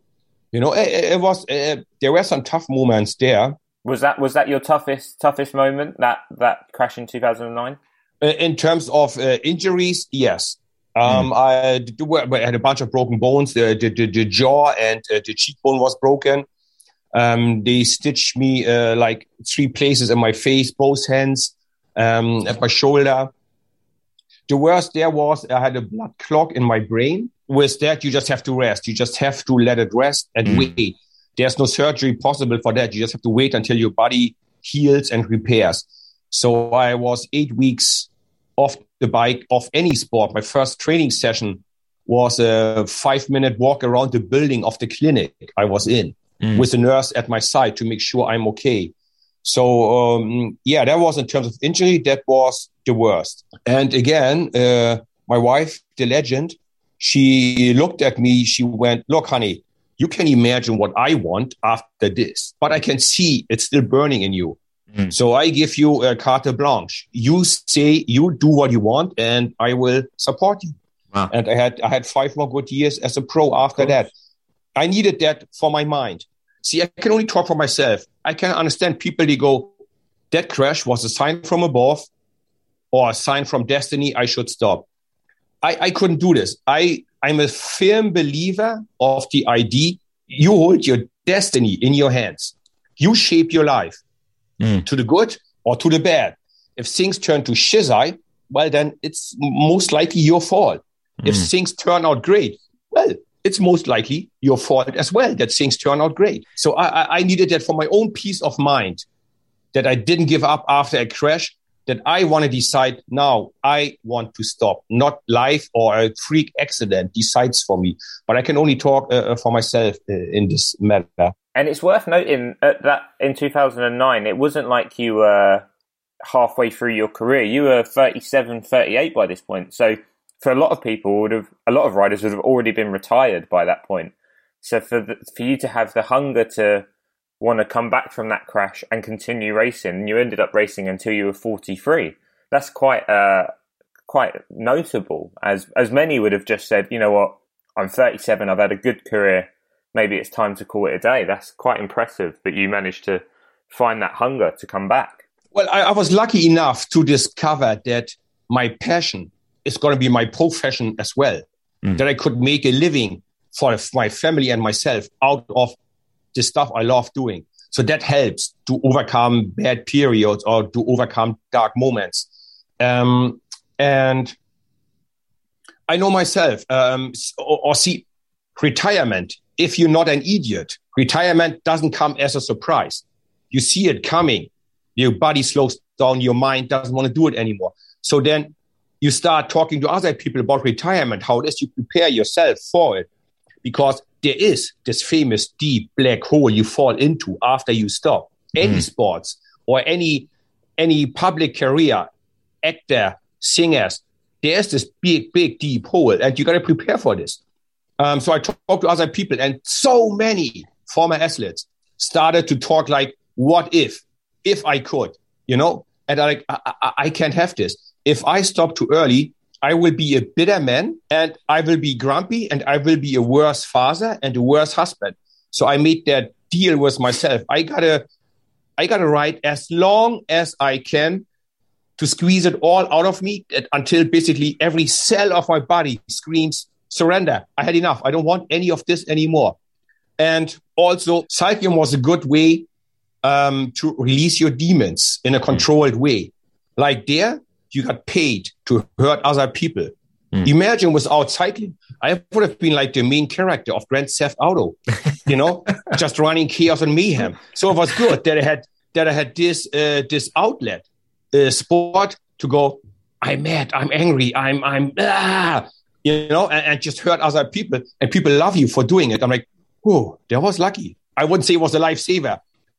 You know, it, it was. Uh, there were some tough moments there. Was that was that your toughest toughest moment, that, that crash in two thousand nine? Uh, in terms of uh, injuries, yes. Um, mm. I, I had a bunch of broken bones. The, the, the, the jaw and uh, the cheekbone was broken. Um, they stitched me uh, like three places in my face, both hands, um, at my shoulder. The worst there was I had a blood clot in my brain. With that, you just have to rest. You just have to let it rest and mm. wait. There's no surgery possible for that. You just have to wait until your body heals and repairs. So I was eight weeks off the bike, off any sport. My first training session was a five-minute walk around the building of the clinic I was in. Mm. With a nurse at my side to make sure I'm okay. So, um, yeah, that was in terms of injury, that was the worst. And again, uh, my wife, the legend, she looked at me. She went, look, honey, you can imagine what I want after this, but I can see it's still burning in you. Mm. So I give you a carte blanche. You say you do what you want and I will support you. Wow. And I had, I had five more good years as a pro after that. I needed that for my mind. See, I can only talk for myself. I can understand people, they go, that crash was a sign from above or a sign from destiny, I should stop. I, I couldn't do this. I, I'm a firm believer of the idea, you hold your destiny in your hands. You shape your life mm. to the good or to the bad. If things turn to shizai, well, then it's most likely your fault. Mm. If things turn out great, well, it's most likely your fault as well that things turn out great. So I, I needed that for my own peace of mind, that I didn't give up after a crash, that I want to decide now I want to stop, not life or a freak accident decides for me. But I can only talk uh, for myself uh, in this matter. And it's worth noting uh, that in two thousand nine, it wasn't like you were halfway through your career. You were thirty-seven, thirty-eight by this point. So for a lot of people, would have a lot of riders would have already been retired by that point. So for the, for you to have the hunger to want to come back from that crash and continue racing, you ended up racing until you were forty-three. That's quite uh, quite notable, as as many would have just said, you know what, I'm thirty-seven, I've had a good career, maybe it's time to call it a day. That's quite impressive that you managed to find that hunger to come back. Well, I, I was lucky enough to discover that my passion is going to be my profession as well, mm. that I could make a living for my family and myself out of the stuff I love doing. So that helps to overcome bad periods or to overcome dark moments. Um, and I know myself, um, or, or see, retirement, if you're not an idiot, retirement doesn't come as a surprise. You see it coming. Your body slows down, your mind doesn't want to do it anymore. So then you start talking to other people about retirement, how it is, you prepare yourself for it, because there is this famous deep black hole you fall into after you stop. Any mm. sports or any any public career, actor, singers, there is this big, big deep hole, and you got to prepare for this. Um, so I talked to other people, and so many former athletes started to talk like, what if, if I could, you know? And I like, I, I, I can't have this. If I stop too early, I will be a bitter man, and I will be grumpy, and I will be a worse father and a worse husband. So I made that deal with myself. I gotta, I gotta ride as long as I can to squeeze it all out of me until basically every cell of my body screams, surrender. I had enough. I don't want any of this anymore. And also, cycling was a good way um, to release your demons in a controlled way. Like there, you got paid to hurt other people. Mm. Imagine without cycling, I would have been like the main character of Grand Theft Auto, you know, just running chaos and mayhem. So it was good that I had that I had this uh, this outlet, uh, sport, to go, I'm mad, I'm angry, I'm I'm ah, you know, and, and just hurt other people, and people love you for doing it. I'm like, oh, that was lucky. I wouldn't say it was a lifesaver,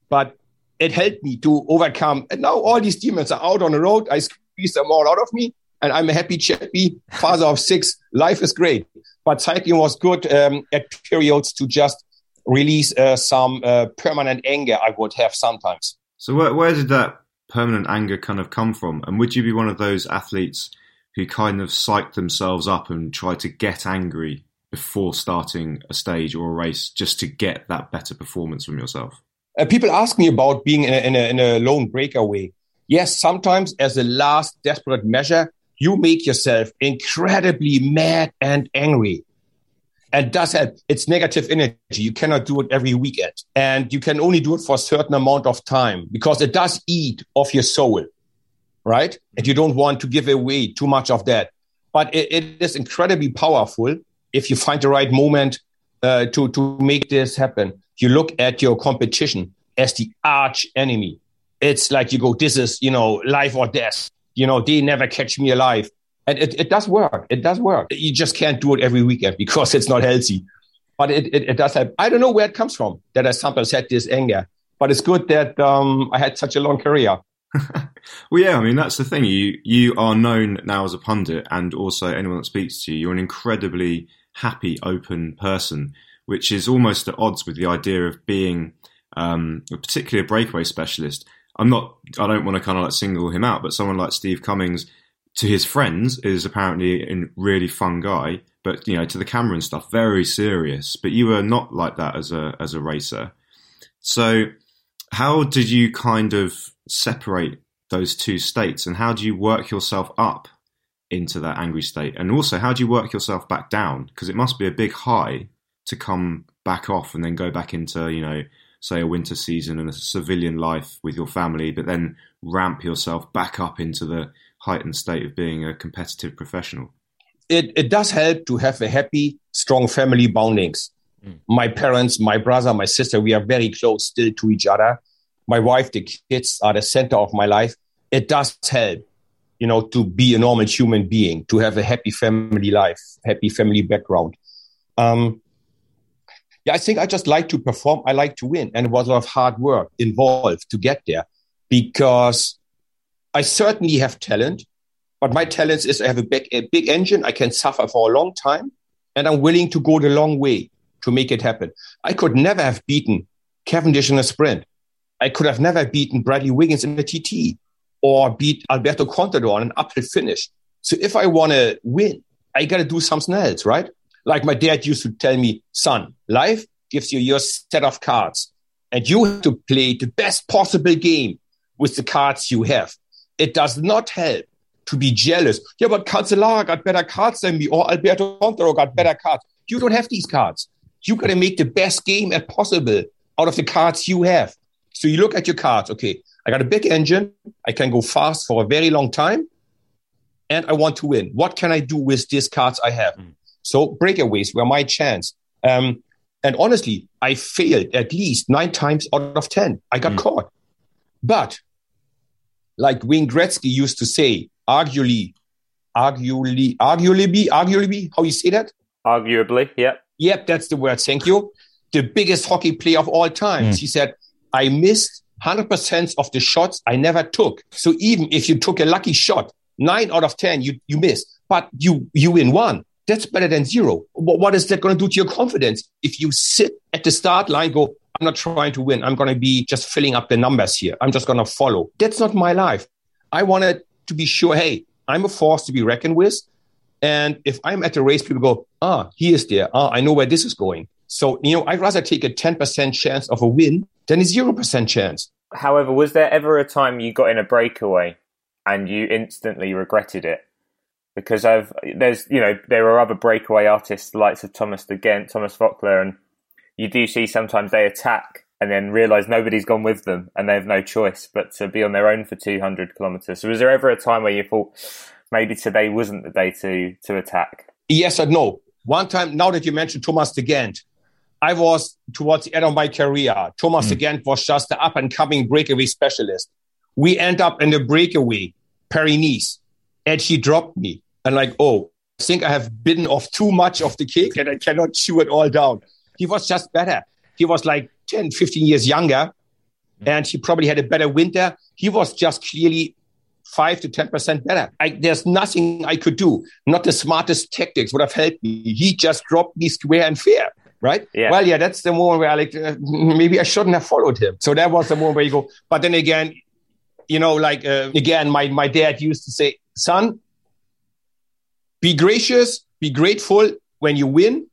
but it helped me to overcome. And now all these demons are out on the road. I squeeze them all out of me, and I'm a happy, chappy father of six. Life is great. But cycling was good um, at periods to just release uh, some uh, permanent anger I would have sometimes. So where, where did that permanent anger kind of come from? And would you be one of those athletes who kind of psych themselves up and try to get angry before starting a stage or a race just to get that better performance from yourself? Uh, people ask me about being in a, in a, in a lone breakaway. Yes, sometimes as a last desperate measure, you make yourself incredibly mad and angry. And does help. It's negative energy. You cannot do it every weekend. And you can only do it for a certain amount of time because it does eat off your soul, right? And you don't want to give away too much of that. But it, it is incredibly powerful if you find the right moment uh, to, to make this happen. You look at your competition as the arch enemy. It's like you go, this is, you know, life or death. You know, they never catch me alive. And it, it does work. It does work. You just can't do it every weekend because it's not healthy. But it, it, it does help. I don't know where it comes from that I sometimes had this anger. But it's good that um, I had such a long career. Well, yeah, I mean, that's the thing. You you are known now as a pundit, and also anyone that speaks to you. You're an incredibly happy, open person, which is almost at odds with the idea of being um, particularly a breakaway specialist. I'm not, I don't want to kind of like single him out, but someone like Steve Cummings, to his friends, is apparently a really fun guy, but, you know, to the camera and stuff, very serious. But you were not like that as a, as a racer. So how did you kind of separate those two states, and how do you work yourself up into that angry state? And also, how do you work yourself back down? Because it must be a big high to come back off and then go back into, you know, say a winter season and a civilian life with your family, but then ramp yourself back up into the heightened state of being a competitive professional? it, it does help to have a happy, strong family bondings. Mm. My parents, my brother, my sister, we are very close still to each other. My wife, the kids are the center of my life. It does help, you know, to be a normal human being, to have a happy family life, happy family background. Um, yeah, I think I just like to perform. I like to win. And it was a lot of hard work involved to get there, because I certainly have talent, but my talent is I have a big, a big engine. I can suffer for a long time, and I'm willing to go the long way to make it happen. I could never have beaten Cavendish in a sprint. I could have never beaten Bradley Wiggins in a T T, or beat Alberto Contador on an uphill finish. So if I want to win, I got to do something else, right? Like my dad used to tell me, son, life gives you your set of cards, and you have to play the best possible game with the cards you have. It does not help to be jealous. Yeah, but Cancellara got better cards than me, or Alberto Contador got better cards. You don't have these cards. You got to make the best game as possible out of the cards you have. So you look at your cards. Okay, I got a big engine. I can go fast for a very long time, and I want to win. What can I do with these cards I have? Mm. So breakaways were my chance. Um, and honestly, I failed at least nine times out of ten. I got mm. caught. But like Wayne Gretzky used to say, arguably, arguably, arguably, arguably, how you say that? Arguably, yeah. Yep, that's the word. Thank you. The biggest hockey player of all times. Mm. He said, I missed one hundred percent of the shots I never took. So even if you took a lucky shot, nine out of ten, you, you missed. But you, you win one. That's better than zero. What is that going to do to your confidence? If you sit at the start line, go, I'm not trying to win. I'm going to be just filling up the numbers here. I'm just going to follow. That's not my life. I wanted to be sure, hey, I'm a force to be reckoned with. And if I'm at the race, people go, ah, he is there. Ah, I know where this is going. So, you know, I'd rather take a ten percent chance of a win than a zero percent chance. However, was there ever a time you got in a breakaway and you instantly regretted it? Because I've there's you know there are other breakaway artists, the likes of Thomas De Gendt, Thomas Vockler, and you do see sometimes they attack and then realise nobody's gone with them and they have no choice but to be on their own for two hundred kilometres. So was there ever a time where you thought maybe today wasn't the day to to attack? Yes and no. One time, now that you mentioned Thomas De Gendt, I was towards the end of my career. Thomas mm. De Gendt was just the up-and-coming breakaway specialist. We end up in the breakaway, Paris-Nice, and she dropped me. And like, oh, I think I have bitten off too much of the cake and I cannot chew it all down. He was just better. He was like ten, fifteen years younger, and he probably had a better winter. He was just clearly five to ten percent better. I, there's nothing I could do. Not the smartest tactics would have helped me. He just dropped me square and fair, right? Yeah. Well, yeah, that's the moment where I like, uh, maybe I shouldn't have followed him. So that was the moment where you go. But then again, you know, like, uh, again, my, my dad used to say, son, be gracious, be grateful when you win,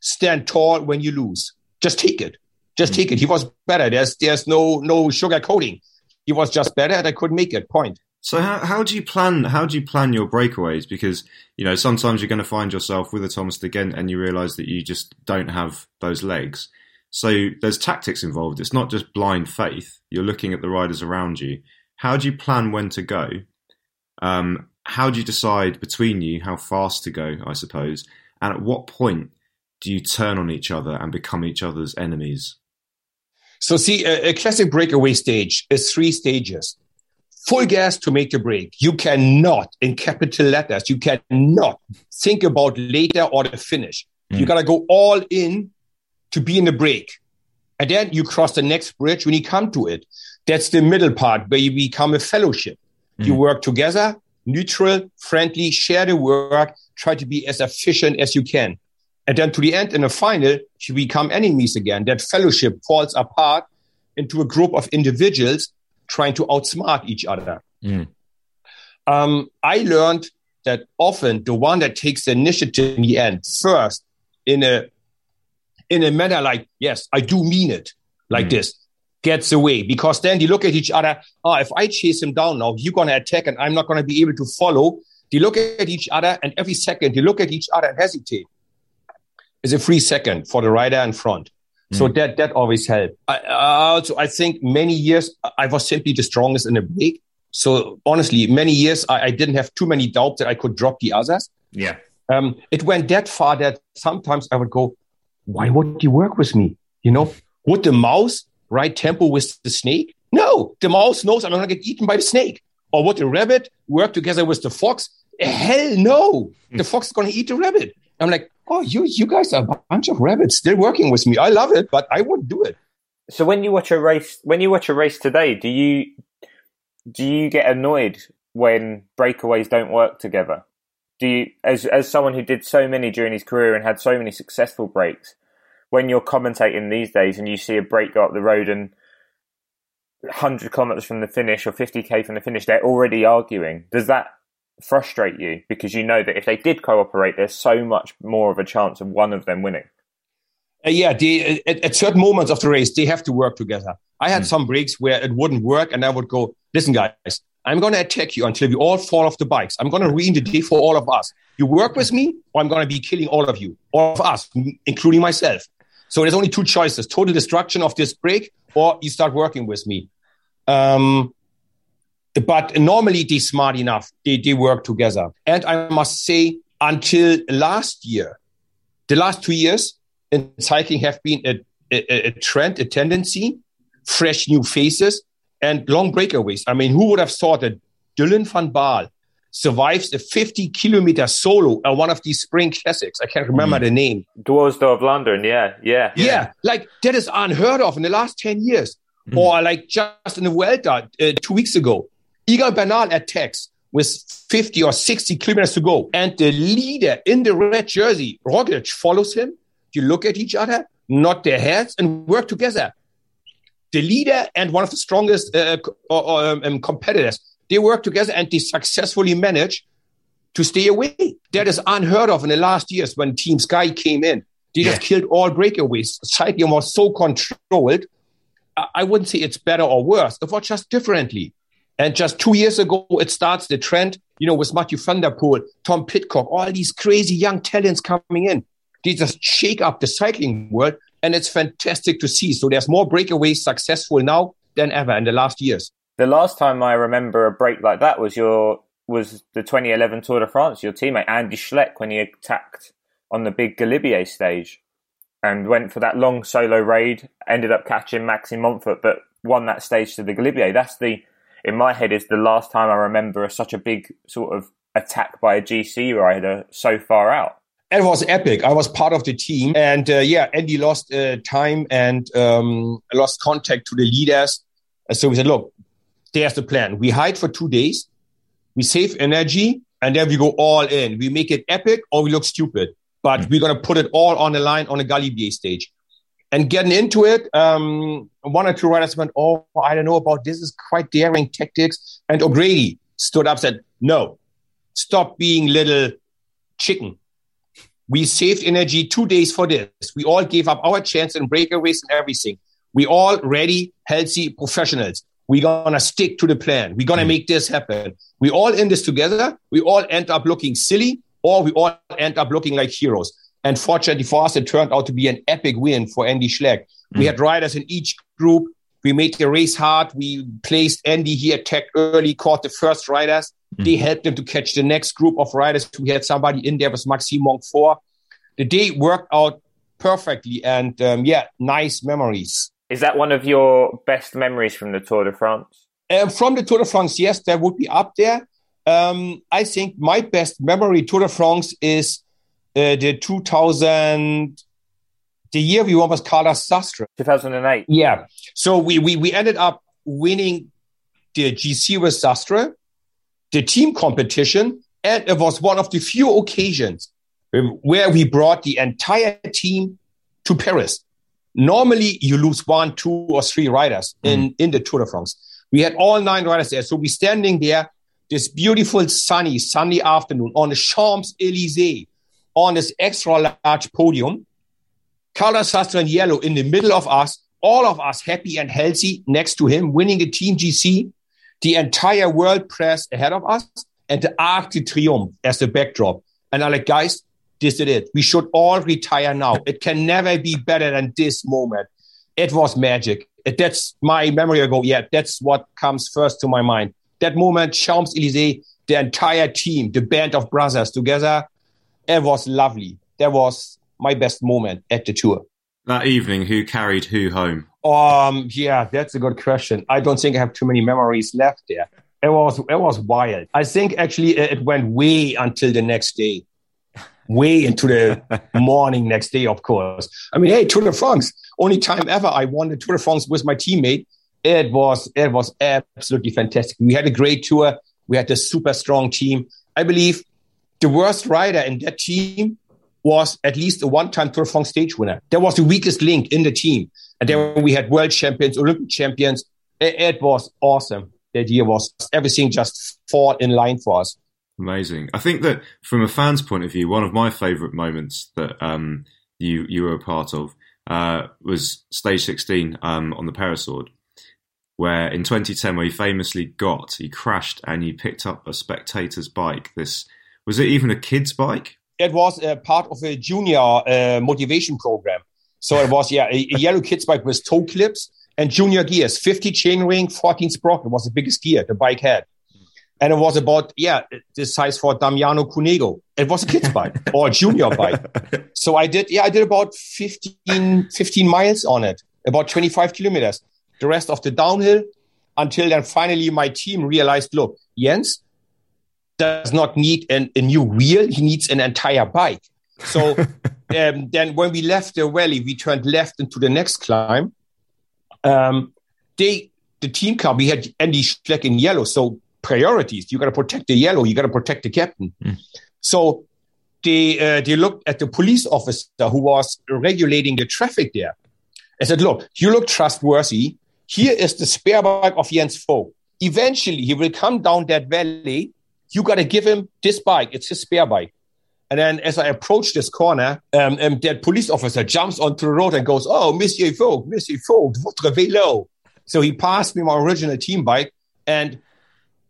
stand tall when you lose. Just take it. Just mm-hmm. take it. He was better. There's there's no no sugar coating. He was just better and I couldn't make it. Point. So how, how do you plan how do you plan your breakaways? Because, you know, sometimes you're going to find yourself with a Thomas De Gendt and you realise that you just don't have those legs. So there's tactics involved. It's not just blind faith. You're looking at the riders around you. How do you plan when to go? Um How do you decide between you how fast to go, I suppose? And at what point do you turn on each other and become each other's enemies? So see, a, a classic breakaway stage is three stages. Full gas to make the break. You cannot, in capital letters, you cannot think about later or the finish. Mm. You got to go all in to be in the break. And then you cross the next bridge when you come to it. That's the middle part where you become a fellowship. Mm. You work together. Neutral, friendly, share the work, try to be as efficient as you can. And then to the end, in the final, you become enemies again. That fellowship falls apart into a group of individuals trying to outsmart each other. Mm. Um, I learned that often the one that takes the initiative in the end first in a, in a manner like, yes, I do mean it, like mm. this. Gets away, because then they look at each other. Oh, if I chase him down now, you're going to attack and I'm not going to be able to follow. They look at each other and every second they look at each other and hesitate. It's a free second for the rider in front. Mm. So that that always helped. I, also, I think many years I was simply the strongest in the break. So honestly, many years I, I didn't have too many doubts that I could drop the others. Yeah. Um, it went that far that sometimes I would go, why would he work with me? You know, would the mouse ride tempo with the snake? No, the mouse knows I'm going to get eaten by the snake. Or would the rabbit work together with the fox? Hell no, the fox is going to eat the rabbit. I'm like, oh, you you guys are a bunch of rabbits still working with me. I love it, but I wouldn't do it. So when you watch a race, when you watch a race today, do you do you get annoyed when breakaways don't work together? Do you, as as someone who did so many during his career and had so many successful breaks, when you're commentating these days and you see a break go up the road and one hundred kilometers from the finish or fifty k from the finish, they're already arguing. Does that frustrate you? Because you know that if they did cooperate, there's so much more of a chance of one of them winning. Uh, yeah, they, at, at certain moments of the race, they have to work together. I had mm. some breaks where it wouldn't work, and I would go, listen, guys, I'm going to attack you until we all fall off the bikes. I'm going to ruin the day for all of us. You work with me, or I'm going to be killing all of you, all of us, including myself. So there's only two choices, total destruction of this break, or you start working with me. Um, but normally they're smart enough. They, they work together. And I must say, until last year, the last two years in cycling have been a, a, a trend, a tendency, fresh new faces and long breakaways. I mean, who would have thought that Dylan van Baal survives a fifty kilometer solo at one of these spring classics? I can't remember mm. the name. Dwars of Vlaanderen, yeah, yeah, yeah. Yeah, like that is unheard of in the last ten years. Mm. Or like just in the Vuelta uh, two weeks ago, Egan Bernal attacks with fifty or sixty kilometers to go. And the leader in the red jersey, Roglic, follows him. You look at each other, nod their heads and work together. The leader and one of the strongest uh, um, competitors, they work together and they successfully manage to stay away. That is unheard of in the last years when Team Sky came in. They yeah. just killed all breakaways. Cycling was so controlled. I wouldn't say it's better or worse. It was just differently. And just two years ago, it starts the trend, you know, with Mathieu van der Poel, Tom Pidcock, all these crazy young talents coming in. They just shake up the cycling world. And it's fantastic to see. So there's more breakaways successful now than ever in the last years. The last time I remember a break like that was your was the twenty eleven Tour de France, your teammate Andy Schleck, when he attacked on the big Galibier stage and went for that long solo raid, ended up catching Maxime Montfort, but won that stage to the Galibier. That's the, in my head, is the last time I remember such a big sort of attack by a G C rider so far out. It was epic. I was part of the team. And uh, yeah, Andy lost uh, time and um, lost contact to the leaders. So we said, look, there's the plan. We hide for two days. We save energy. And then we go all in. We make it epic or we look stupid. But mm-hmm. we're going to put it all on the line on a Galibier stage. And getting into it, um, one or two riders went, oh, I don't know about this. This is quite daring tactics. And O'Grady stood up and said, no, stop being little chicken. We saved energy two days for this. We all gave up our chance in breakaways and everything. We all ready, healthy professionals. We're going to stick to the plan. We're going to mm. make this happen. We all in this together. We all end up looking silly or we all end up looking like heroes. And fortunately for us, it turned out to be an epic win for Andy Schleck. Mm. We had riders in each group. We made the race hard. We placed Andy. He attacked early, caught the first riders. Mm-hmm. They helped them to catch the next group of riders. We had somebody in there with Maxime Montfort. The day worked out perfectly and, um, yeah, nice memories. Is that one of your best memories from the Tour de France? Um, from the Tour de France, yes, that would be up there. Um, I think my best memory Tour de France is uh, the two thousand, the year we won with Carlos Sastre. two thousand eight. Yeah. So we, we, we ended up winning the G C with Sastre, the team competition, and it was one of the few occasions where we brought the entire team to Paris. Normally, you lose one, two, or three riders in, mm. in the Tour de France. We had all nine riders there. So we're standing there, this beautiful sunny, sunny afternoon on the Champs Elysees, on this extra large podium. Carlos Sastre in yellow in the middle of us, all of us happy and healthy next to him, winning a team G C. The entire world press ahead of us and the Arc de Triomphe as the backdrop. And I'm like, guys, this is it. We should all retire now. It can never be better than this moment. It was magic. It, that's my memory. I go, yeah, that's what comes first to my mind. That moment, Champs-Élysées, the entire team, the band of brothers together. It was lovely. That was my best moment at the Tour. That evening, who carried who home? Um, yeah, that's a good question. I don't think I have too many memories left there. It was it was wild. I think actually it went way until the next day, way into the morning next day, of course. I mean, hey, Tour de France, only time ever I won the Tour de France with my teammate. It was it was absolutely fantastic. We had a great tour. We had a super strong team. I believe the worst rider in that team was at least a one-time Tour de France stage winner. That was the weakest link in the team. And then we had world champions, Olympic champions. It, it was awesome. That year was everything just fought in line for us. Amazing. I think that from a fan's point of view, one of my favourite moments that um, you you were a part of uh, was stage sixteen um, on the Paris-Roubaix, where in twenty ten, where he famously got, he crashed and he picked up a spectator's bike. This was it even a kid's bike? It was a part of a junior uh, motivation program. So it was, yeah, a, a yellow kid's bike with toe clips and junior gears, fifty chain ring, fourteen sprocket was the biggest gear the bike had. And it was about, yeah, the size for Damiano Cunego. It was a kid's bike or a junior bike. So I did, yeah, I did about fifteen, fifteen miles on it, about twenty-five kilometers. The rest of the downhill until then finally my team realized, look, Jens does not need an, a new wheel. He needs an entire bike. So um, then when we left the valley, we turned left into the next climb. Um, they, the team car, we had Andy Schleck in yellow. So priorities, you got to protect the yellow. You got to protect the captain. Mm. So they, uh, they looked at the police officer who was regulating the traffic there. I said, look, you look trustworthy. Here is the spare bike of Jens Voigt. Eventually, he will come down that valley. You got to give him this bike. It's his spare bike. And then as I approach this corner, um, um, that police officer jumps onto the road and goes, oh, Monsieur Voigt, Monsieur Voigt, votre vélo. So he passed me my original team bike. And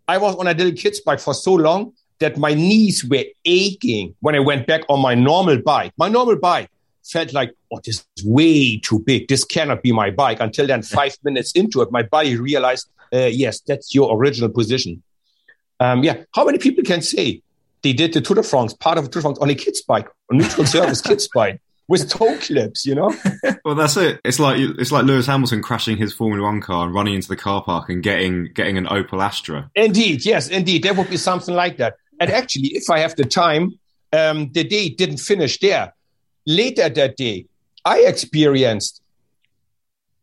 I was on a little kid's bike for so long that my knees were aching when I went back on my normal bike. My normal bike felt like, oh, this is way too big. This cannot be my bike. Until then, five minutes into it, my body realized, uh, yes, that's your original position. Um, yeah. How many people can say they did the Tour de France, part of the Tour de France on a kid's bike, a neutral surface kid's bike with toe clips, you know? Well, that's it. It's like it's like Lewis Hamilton crashing his Formula One car and running into the car park and getting getting an Opel Astra. Indeed. Yes, indeed. There would be something like that. And actually, if I have the time, um, the day didn't finish there. Later that day, I experienced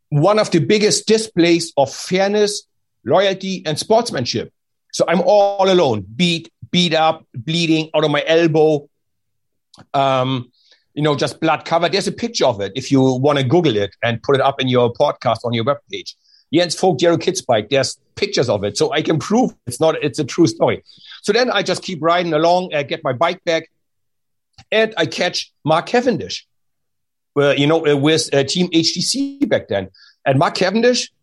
one of the biggest displays of fairness, loyalty, and sportsmanship. So I'm all alone, beat, beat up, bleeding out of my elbow, um, you know, just blood covered. There's a picture of it if you want to Google it and put it up in your podcast on your webpage. Jens Voigt, Yellow Kids Bike, there's pictures of it. So I can prove it's not. It's a true story. So then I just keep riding along, I get my bike back, and I catch Mark Cavendish, uh, you know, uh, with uh, Team H T C back then. And Mark Cavendish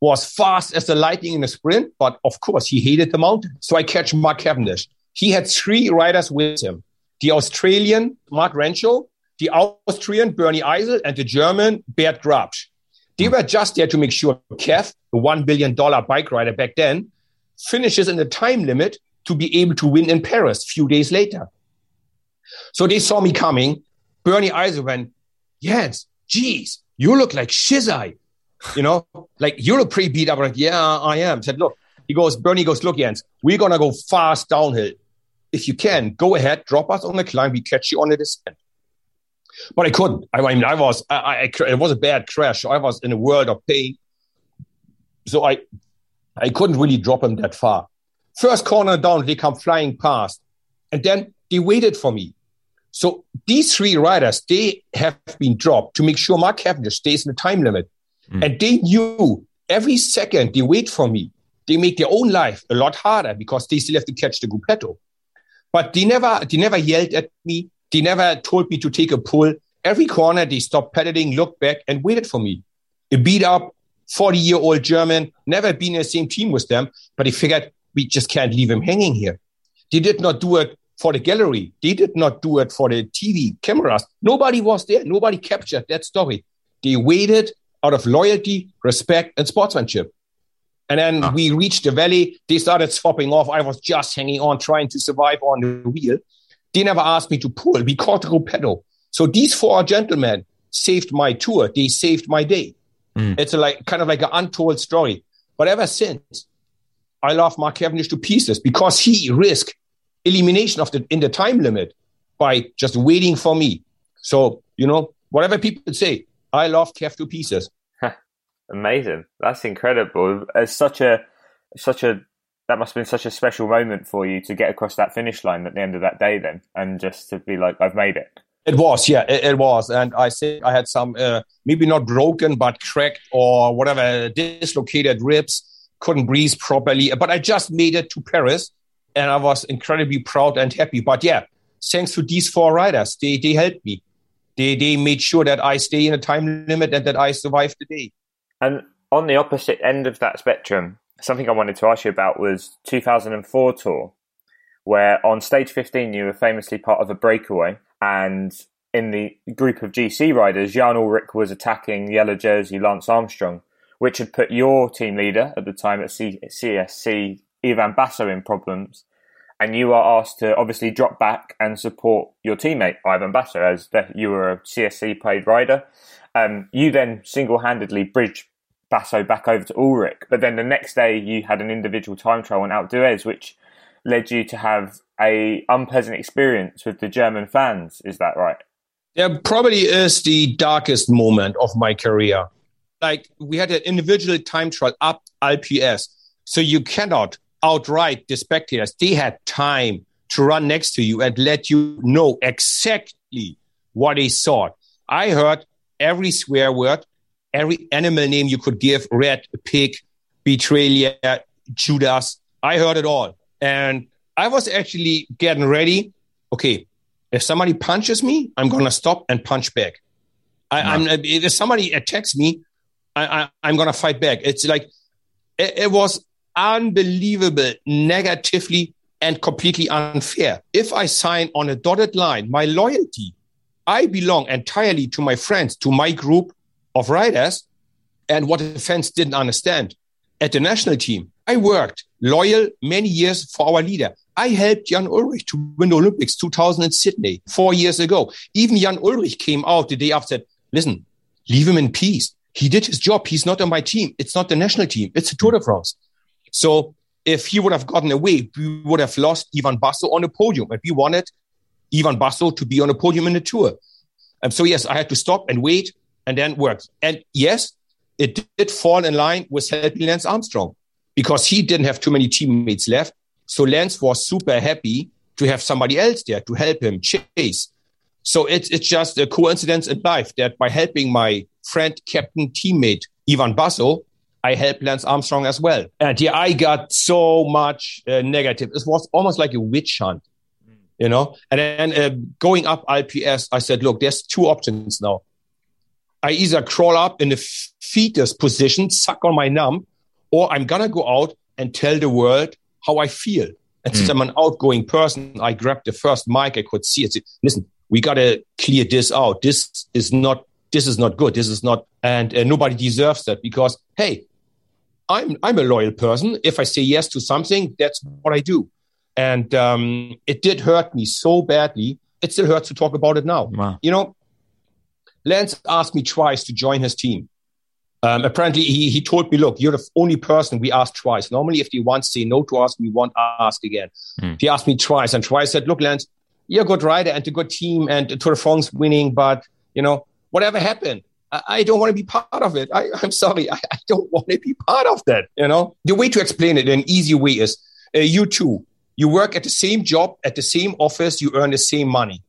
was fast as the lightning in a sprint, but of course he hated the mountain. So I catch Mark Cavendish. He had three riders with him. The Australian, Mark Renshaw, the Austrian, Bernie Eisel, and the German, Bert Grabsch. They were just there to make sure Kev, the one billion dollars bike rider back then, finishes in the time limit to be able to win in Paris a few days later. So they saw me coming. Bernie Eisel went, Jens, geez, you look like Shizai. You know, like you look pretty beat up. I'm like, yeah, I am. Said, look, he goes, Bernie goes, look, Jens, we're going to go fast downhill. If you can, go ahead, drop us on the climb. We catch you on the descent. But I couldn't. I mean, I was, I, I, it was a bad crash. I was in a world of pain. So I, I couldn't really drop him that far. First corner down, they come flying past. And then they waited for me. So these three riders, they have been dropped to make sure Mark Cavendish stays in the time limit. Mm. And they knew every second they wait for me, they make their own life a lot harder because they still have to catch the gruppetto. But they never they never yelled at me. They never told me to take a pull. Every corner, they stopped pedaling, looked back, and waited for me. A beat-up, forty-year-old German, never been in the same team with them, but they figured we just can't leave him hanging here. They did not do it for the gallery. They did not do it for the T V cameras. Nobody was there. Nobody captured that story. They waited out of loyalty, respect, and sportsmanship. And then ah. we reached the valley. They started swapping off. I was just hanging on, trying to survive on the wheel. They never asked me to pull. We caught Gruppetto. So these four gentlemen saved my tour. They saved my day. Mm. It's a, like kind of like an untold story. But ever since, I love Mark Cavendish to pieces because he risked elimination of the in the time limit by just waiting for me. So, you know, whatever people say, I love Kev to pieces. Amazing. That's incredible. It's such a, such a, that must have been such a special moment for you to get across that finish line at the end of that day then, and just to be like, I've made it. It was, yeah, it, it was. And I think I had some, uh, maybe not broken, but cracked or whatever, dislocated ribs, couldn't breathe properly. But I just made it to Paris and I was incredibly proud and happy. But yeah, thanks to these four riders, they, they helped me. They, they made sure that I stay in a time limit and that I survived the day. And on the opposite end of that spectrum, something I wanted to ask you about was two thousand four Tour, where on stage fifteen, you were famously part of a breakaway. And in the group of G C riders, Jan Ulrich was attacking yellow jersey Lance Armstrong, which had put your team leader at the time at C S C, Ivan Basso, in problems. And you are asked to obviously drop back and support your teammate, Ivan Basso, as you were a C S C paid rider. Um, you then single-handedly bridged Basso back over to Ulrich. But then the next day, you had an individual time trial on Alpe d'Huez, which led you to have a unpleasant experience with the German fans. Is that right? Yeah, probably is the darkest moment of my career. Like, we had an individual time trial up Alpe d'Huez, so you cannot outright the spectators. They had time to run next to you and let you know exactly what they thought. I heard every swear word, every animal name you could give, rat, pig, betrayer, Judas. I heard it all. And I was actually getting ready. Okay, if somebody punches me, I'm going to stop and punch back. I, no. I'm, if somebody attacks me, I, I, I'm going to fight back. It's like, it, it was unbelievable, negatively and completely unfair. If I sign on a dotted line, my loyalty, I belong entirely to my friends, to my group of riders. And what the fans didn't understand at the national team, I worked loyal many years for our leader. I helped Jan Ulrich to win the Olympics two thousand in Sydney four years ago. Even Jan Ulrich came out the day after, said, listen, leave him in peace. He did his job. He's not on my team. It's not the national team. It's the Tour de France. So if he would have gotten away, we would have lost Ivan Basso on the podium. And we wanted Ivan Basso to be on the podium in the Tour. And so, yes, I had to stop and wait and then work. And yes, it did fall in line with helping Lance Armstrong because he didn't have too many teammates left. So Lance was super happy to have somebody else there to help him chase. So it's it's just a coincidence in life that by helping my friend, captain, teammate, Ivan Basso, I helped Lance Armstrong as well. And yeah, I got so much uh, negative. It was almost like a witch hunt, you know? And then uh, going up Alpe d'Huez, I said, look, there's two options now. I either crawl up in the fetus position, suck on my numb, or I'm going to go out and tell the world how I feel. And mm. since I'm an outgoing person, I grabbed the first mic I could see. I said, listen, we got to clear this out. This is not, this is not good. This is not, and uh, nobody deserves that because, hey, I'm I'm a loyal person. If I say yes to something, that's what I do. And um, it did hurt me so badly. It still hurts to talk about it now. Wow. You know, Lance asked me twice to join his team. Um, apparently, he he told me, look, you're the only person we asked twice. Normally, if they once say no to us, we won't ask again. Mm. He asked me twice and twice said, look, Lance, you're a good rider and a good team and the Tour de France winning, but, you know, whatever happened, I don't want to be part of it. I, I'm sorry. I, I don't want to be part of that. You know, the way to explain it, an easy way is uh, you two, you work at the same job, at the same office, you earn the same money.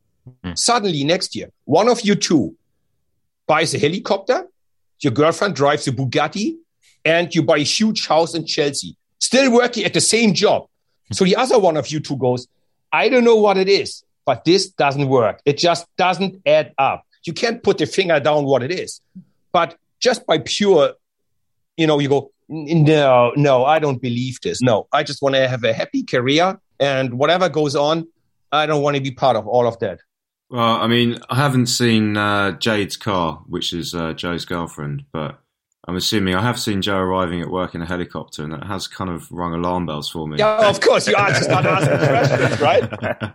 Mm. Suddenly next year, one of you two buys a helicopter, your girlfriend drives a Bugatti, and you buy a huge house in Chelsea, still working at the same job. Mm. So the other one of you two goes, I don't know what it is, but this doesn't work. It just doesn't add up. You can't put the finger down what it is. But just by pure, you know, you go, no, no, I don't believe this. No, I just want to have a happy career. And whatever goes on, I don't want to be part of all of that. Well, I mean, I haven't seen uh, Jade's car, which is uh, Joe's girlfriend. But I'm assuming I have seen Joe arriving at work in a helicopter. And that has kind of rung alarm bells for me. Yeah, of course. You are just not asking questions, right?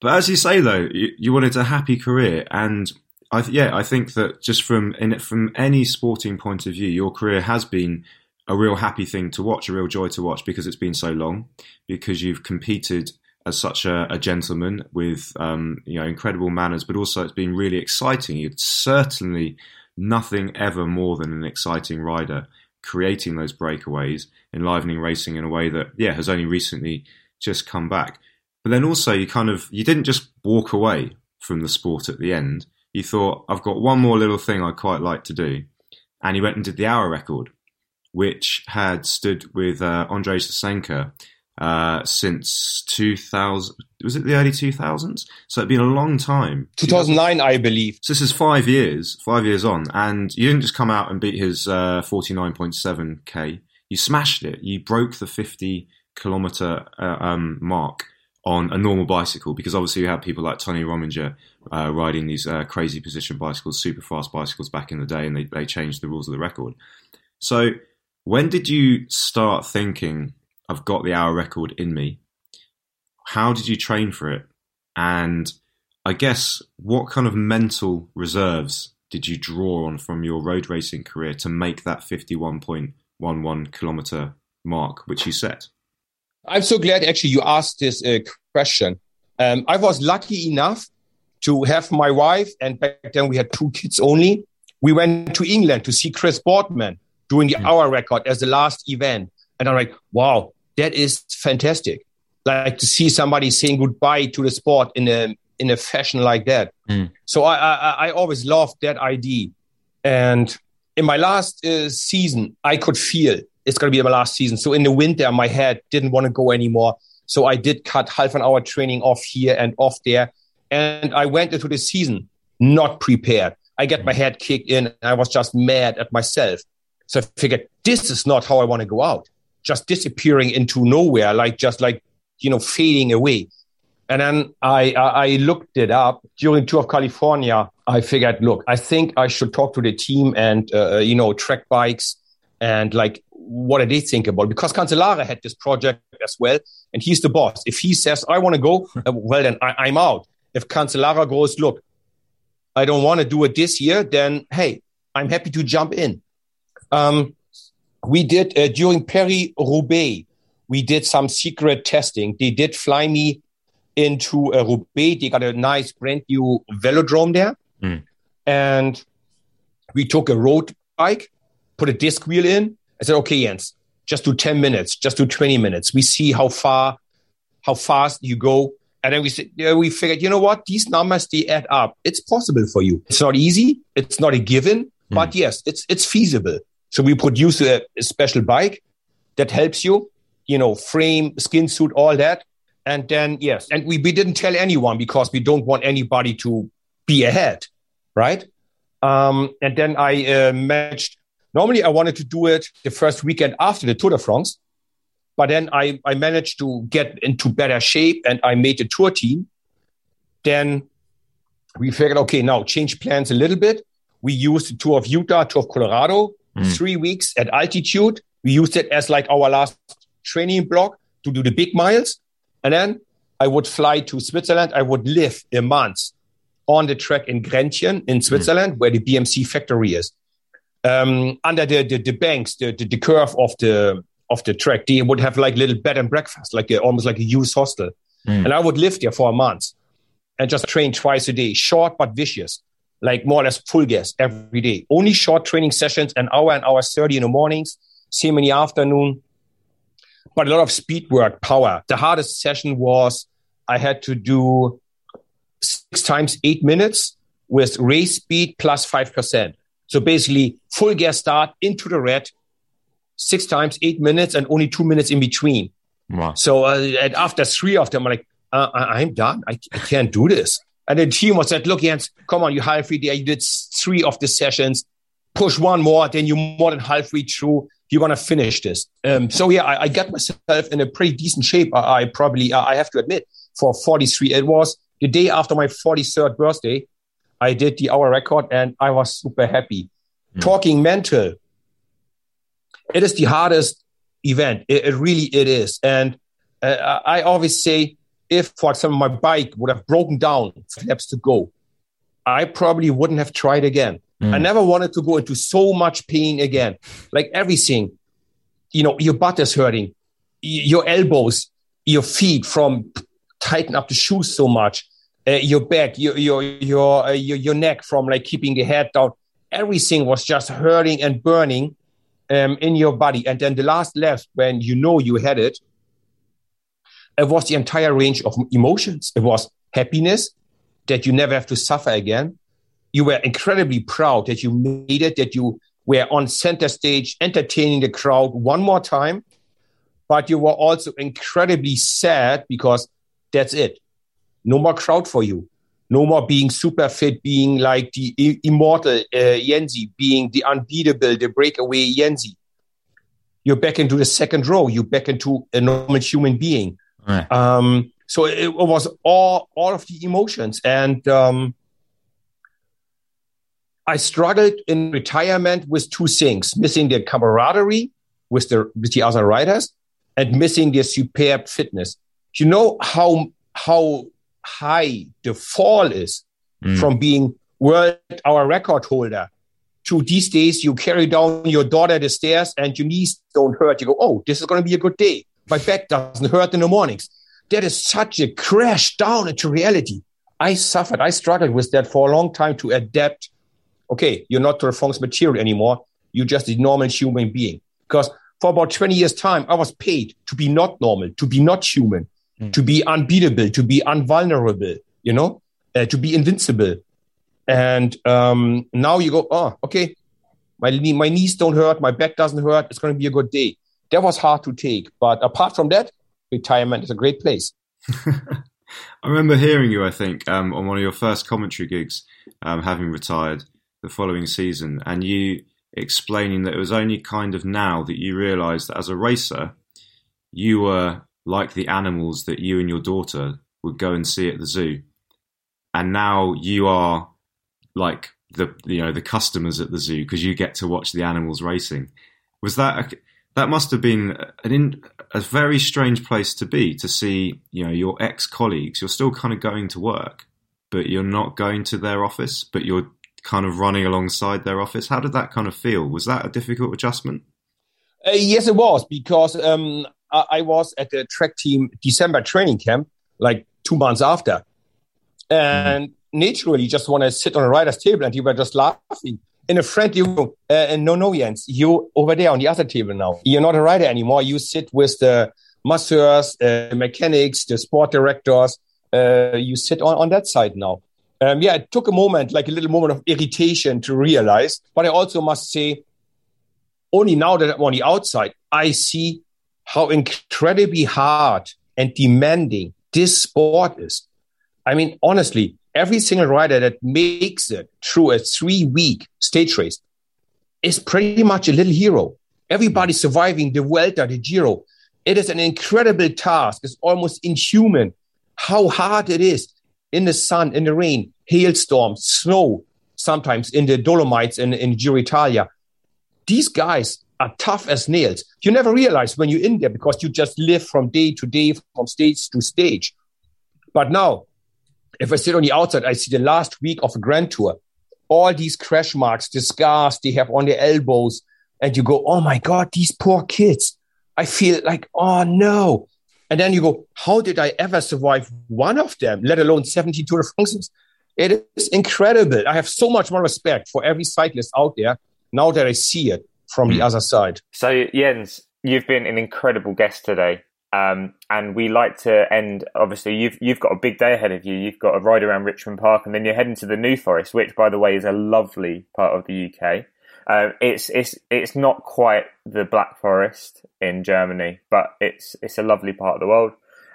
But as you say, though, you, you wanted a happy career, and I th- yeah, I think that just from in, from any sporting point of view, your career has been a real happy thing to watch, a real joy to watch, because it's been so long, because you've competed as such a, a gentleman with um, you know, incredible manners, but also it's been really exciting. You'd certainly nothing ever more than an exciting rider, creating those breakaways, enlivening racing in a way that yeah has only recently just come back. But then also you kind of you didn't just walk away from the sport at the end. You thought, I've got one more little thing I'd quite like to do, and he went and did the hour record, which had stood with uh, Andrzej Sosenka uh, since two thousand. Was it the early two thousands? So it'd been a long time. two thousand nine, I believe. So this is five years, five years on, and you didn't just come out and beat his uh, forty-nine point seven k. You smashed it. You broke the fifty kilometer uh, um, mark on a normal bicycle, because obviously you had people like Tony Rominger uh, riding these uh, crazy position bicycles, super fast bicycles back in the day, and they, they changed the rules of the record. So when did you start thinking, I've got the hour record in me? How did you train for it? And I guess what kind of mental reserves did you draw on from your road racing career to make that fifty-one point one one kilometer mark, which you set? I'm so glad actually you asked this uh, question. Um, I was lucky enough to have my wife, and back then we had two kids only. We went to England to see Chris Boardman doing the mm. hour record as the last event. And I'm like, wow, that is fantastic. Like to see somebody saying goodbye to the sport in a in a fashion like that. Mm. So I, I, I always loved that idea. And in my last uh, season, I could feel it's going to be my last season. So in the winter, my head didn't want to go anymore. So I did cut half an hour training off here and off there. And I went into the season not prepared. I get my head kicked in. I was just mad at myself. So I figured, this is not how I want to go out. Just disappearing into nowhere, like just like, you know, fading away. And then I, I, I looked it up during Tour of California. I figured, look, I think I should talk to the team and, uh, you know, track bikes and like, what did they think about? Because Cancellara had this project as well, and he's the boss. If he says, I want to go, well, then I, I'm out. If Cancellara goes, look, I don't want to do it this year, then, hey, I'm happy to jump in. Um, we did, uh, during Paris-Roubaix, we did some secret testing. They did fly me into uh, Roubaix. They got a nice brand new velodrome there. Mm. And we took a road bike, put a disc wheel in. I said, okay, Jens, just do ten minutes, just do twenty minutes. We see how far, how fast you go. And then we said, we figured, you know what? These numbers, they add up. It's possible for you. It's not easy. It's not a given, mm. but yes, it's, it's feasible. So we produce a, a special bike that helps you, you know, frame, skin suit, all that. And then, yes. And we, we didn't tell anyone because we don't want anybody to be ahead. Right. Um, and then I uh, matched. Normally, I wanted to do it the first weekend after the Tour de France, but then I, I managed to get into better shape and I made the tour team. Then we figured, okay, now change plans a little bit. We used the Tour of Utah, Tour of Colorado, mm. three weeks at altitude. We used it as like our last training block to do the big miles. And then I would fly to Switzerland. I would live a month on the track in Grenchen in Switzerland, mm. where the B M C factory is. Um, under the, the, the banks, the, the, the curve of the of the track, they would have like little bed and breakfast, like a, almost like a youth hostel. Mm. And I would live there for a month and just train twice a day, short but vicious, like more or less full gas every day. Only short training sessions, an hour, an hour thirty in the mornings, same in the afternoon, but a lot of speed work, power. The hardest session was I had to do six times eight minutes with race speed plus five percent. So basically, full gas start into the red, six times eight minutes, and only two minutes in between. Wow. So uh, and after three of them, I'm like, uh, I- I'm done. I-, I can't do this. And the team was like, look, Jens, come on, you're halfway there. You did three of the sessions. Push one more, then you're more than halfway through. You're going to finish this. Um, so yeah, I-, I got myself in a pretty decent shape, I, I probably, I-, I have to admit, for forty-three. It was the day after my forty-third birthday. I did the hour record and I was super happy. Mm. Talking mental, it is the hardest event. It, it really, it is. And uh, I always say if, for example, my bike would have broken down laps to go, I probably wouldn't have tried again. Mm. I never wanted to go into so much pain again. Like everything, you know, your butt is hurting, your elbows, your feet from tightening up the shoes so much, uh, your back, your your your, uh, your your neck from like keeping the head down. Everything was just hurting and burning um, in your body. And then the last lap, when you know you had it, it was the entire range of emotions. It was happiness that you never have to suffer again. You were incredibly proud that you made it, that you were on center stage entertaining the crowd one more time. But you were also incredibly sad because that's it. No more crowd for you. No more being super fit, being like the i- immortal uh, Jensi, being the unbeatable, the breakaway Jensi. You're back into the second row. You're back into a normal human being. Right. Um, so it, it was all all of the emotions. And um, I struggled in retirement with two things, missing the camaraderie with the, with the other riders and missing the superb fitness. You know how how... high the fall is mm. from being world our record holder to these days you carry down your daughter the stairs and your knees don't hurt. You go, oh, this is going to be a good day. My back doesn't hurt in the mornings. That is such a crash down into reality. I suffered. I struggled with that for a long time to adapt. Okay, you're not Tour de France material anymore. You're just a normal human being. Because for about twenty years' time, I was paid to be not normal, to be not human. To be unbeatable, to be invulnerable, you know, uh, to be invincible. And um, now you go, oh, okay, my knee, my knees don't hurt, my back doesn't hurt, it's going to be a good day. That was hard to take. But apart from that, retirement is a great place. I remember hearing you, I think, um, on one of your first commentary gigs, um, having retired the following season, and you explaining that it was only kind of now that you realised that as a racer, you were like the animals that you and your daughter would go and see at the zoo. And now you are like the, you know, the customers at the zoo because you get to watch the animals racing. Was that, a, that must have been an in, a very strange place to be, to see, you know, your ex-colleagues. You're still kind of going to work, but you're not going to their office, but you're kind of running alongside their office. How did that kind of feel? Was that a difficult adjustment? Uh, yes, it was because, um, I was at the track team December training camp, like two months after. And mm-hmm. naturally, just want to sit on a rider's table and you were just laughing in a friendly room. Uh, and no, no, Jens, you over there on the other table now. You're not a rider anymore. You sit with the masseurs, uh, mechanics, the sport directors. Uh, you sit on, on that side now. Um, yeah, it took a moment, like a little moment of irritation to realize. But I also must say, only now that I'm on the outside, I see how incredibly hard and demanding this sport is. I mean, honestly, every single rider that makes it through a three-week stage race is pretty much a little hero. Everybody surviving the Vuelta, the Giro. It is an incredible task. It's almost inhuman how hard it is in the sun, in the rain, hailstorms, snow, sometimes in the Dolomites and in, in Giro Italia. These guys are tough as nails. You never realize when you're in there because you just live from day to day, from stage to stage. But now, if I sit on the outside, I see the last week of a Grand Tour, all these crash marks, the scars they have on their elbows, and you go, oh my God, these poor kids. I feel like, oh no. And then you go, how did I ever survive one of them, let alone seventy Tour de France? It is incredible. I have so much more respect for every cyclist out there now that I see it from the other side. So Jens, you've been an incredible guest today. Um, and we like to end, obviously, you've you've got a big day ahead of you. You've got a ride around Richmond Park and then you're heading to the New Forest, which, by the way, is a lovely part of the U K. Uh, it's it's it's not quite the Black Forest in Germany, but it's it's a lovely part of the world.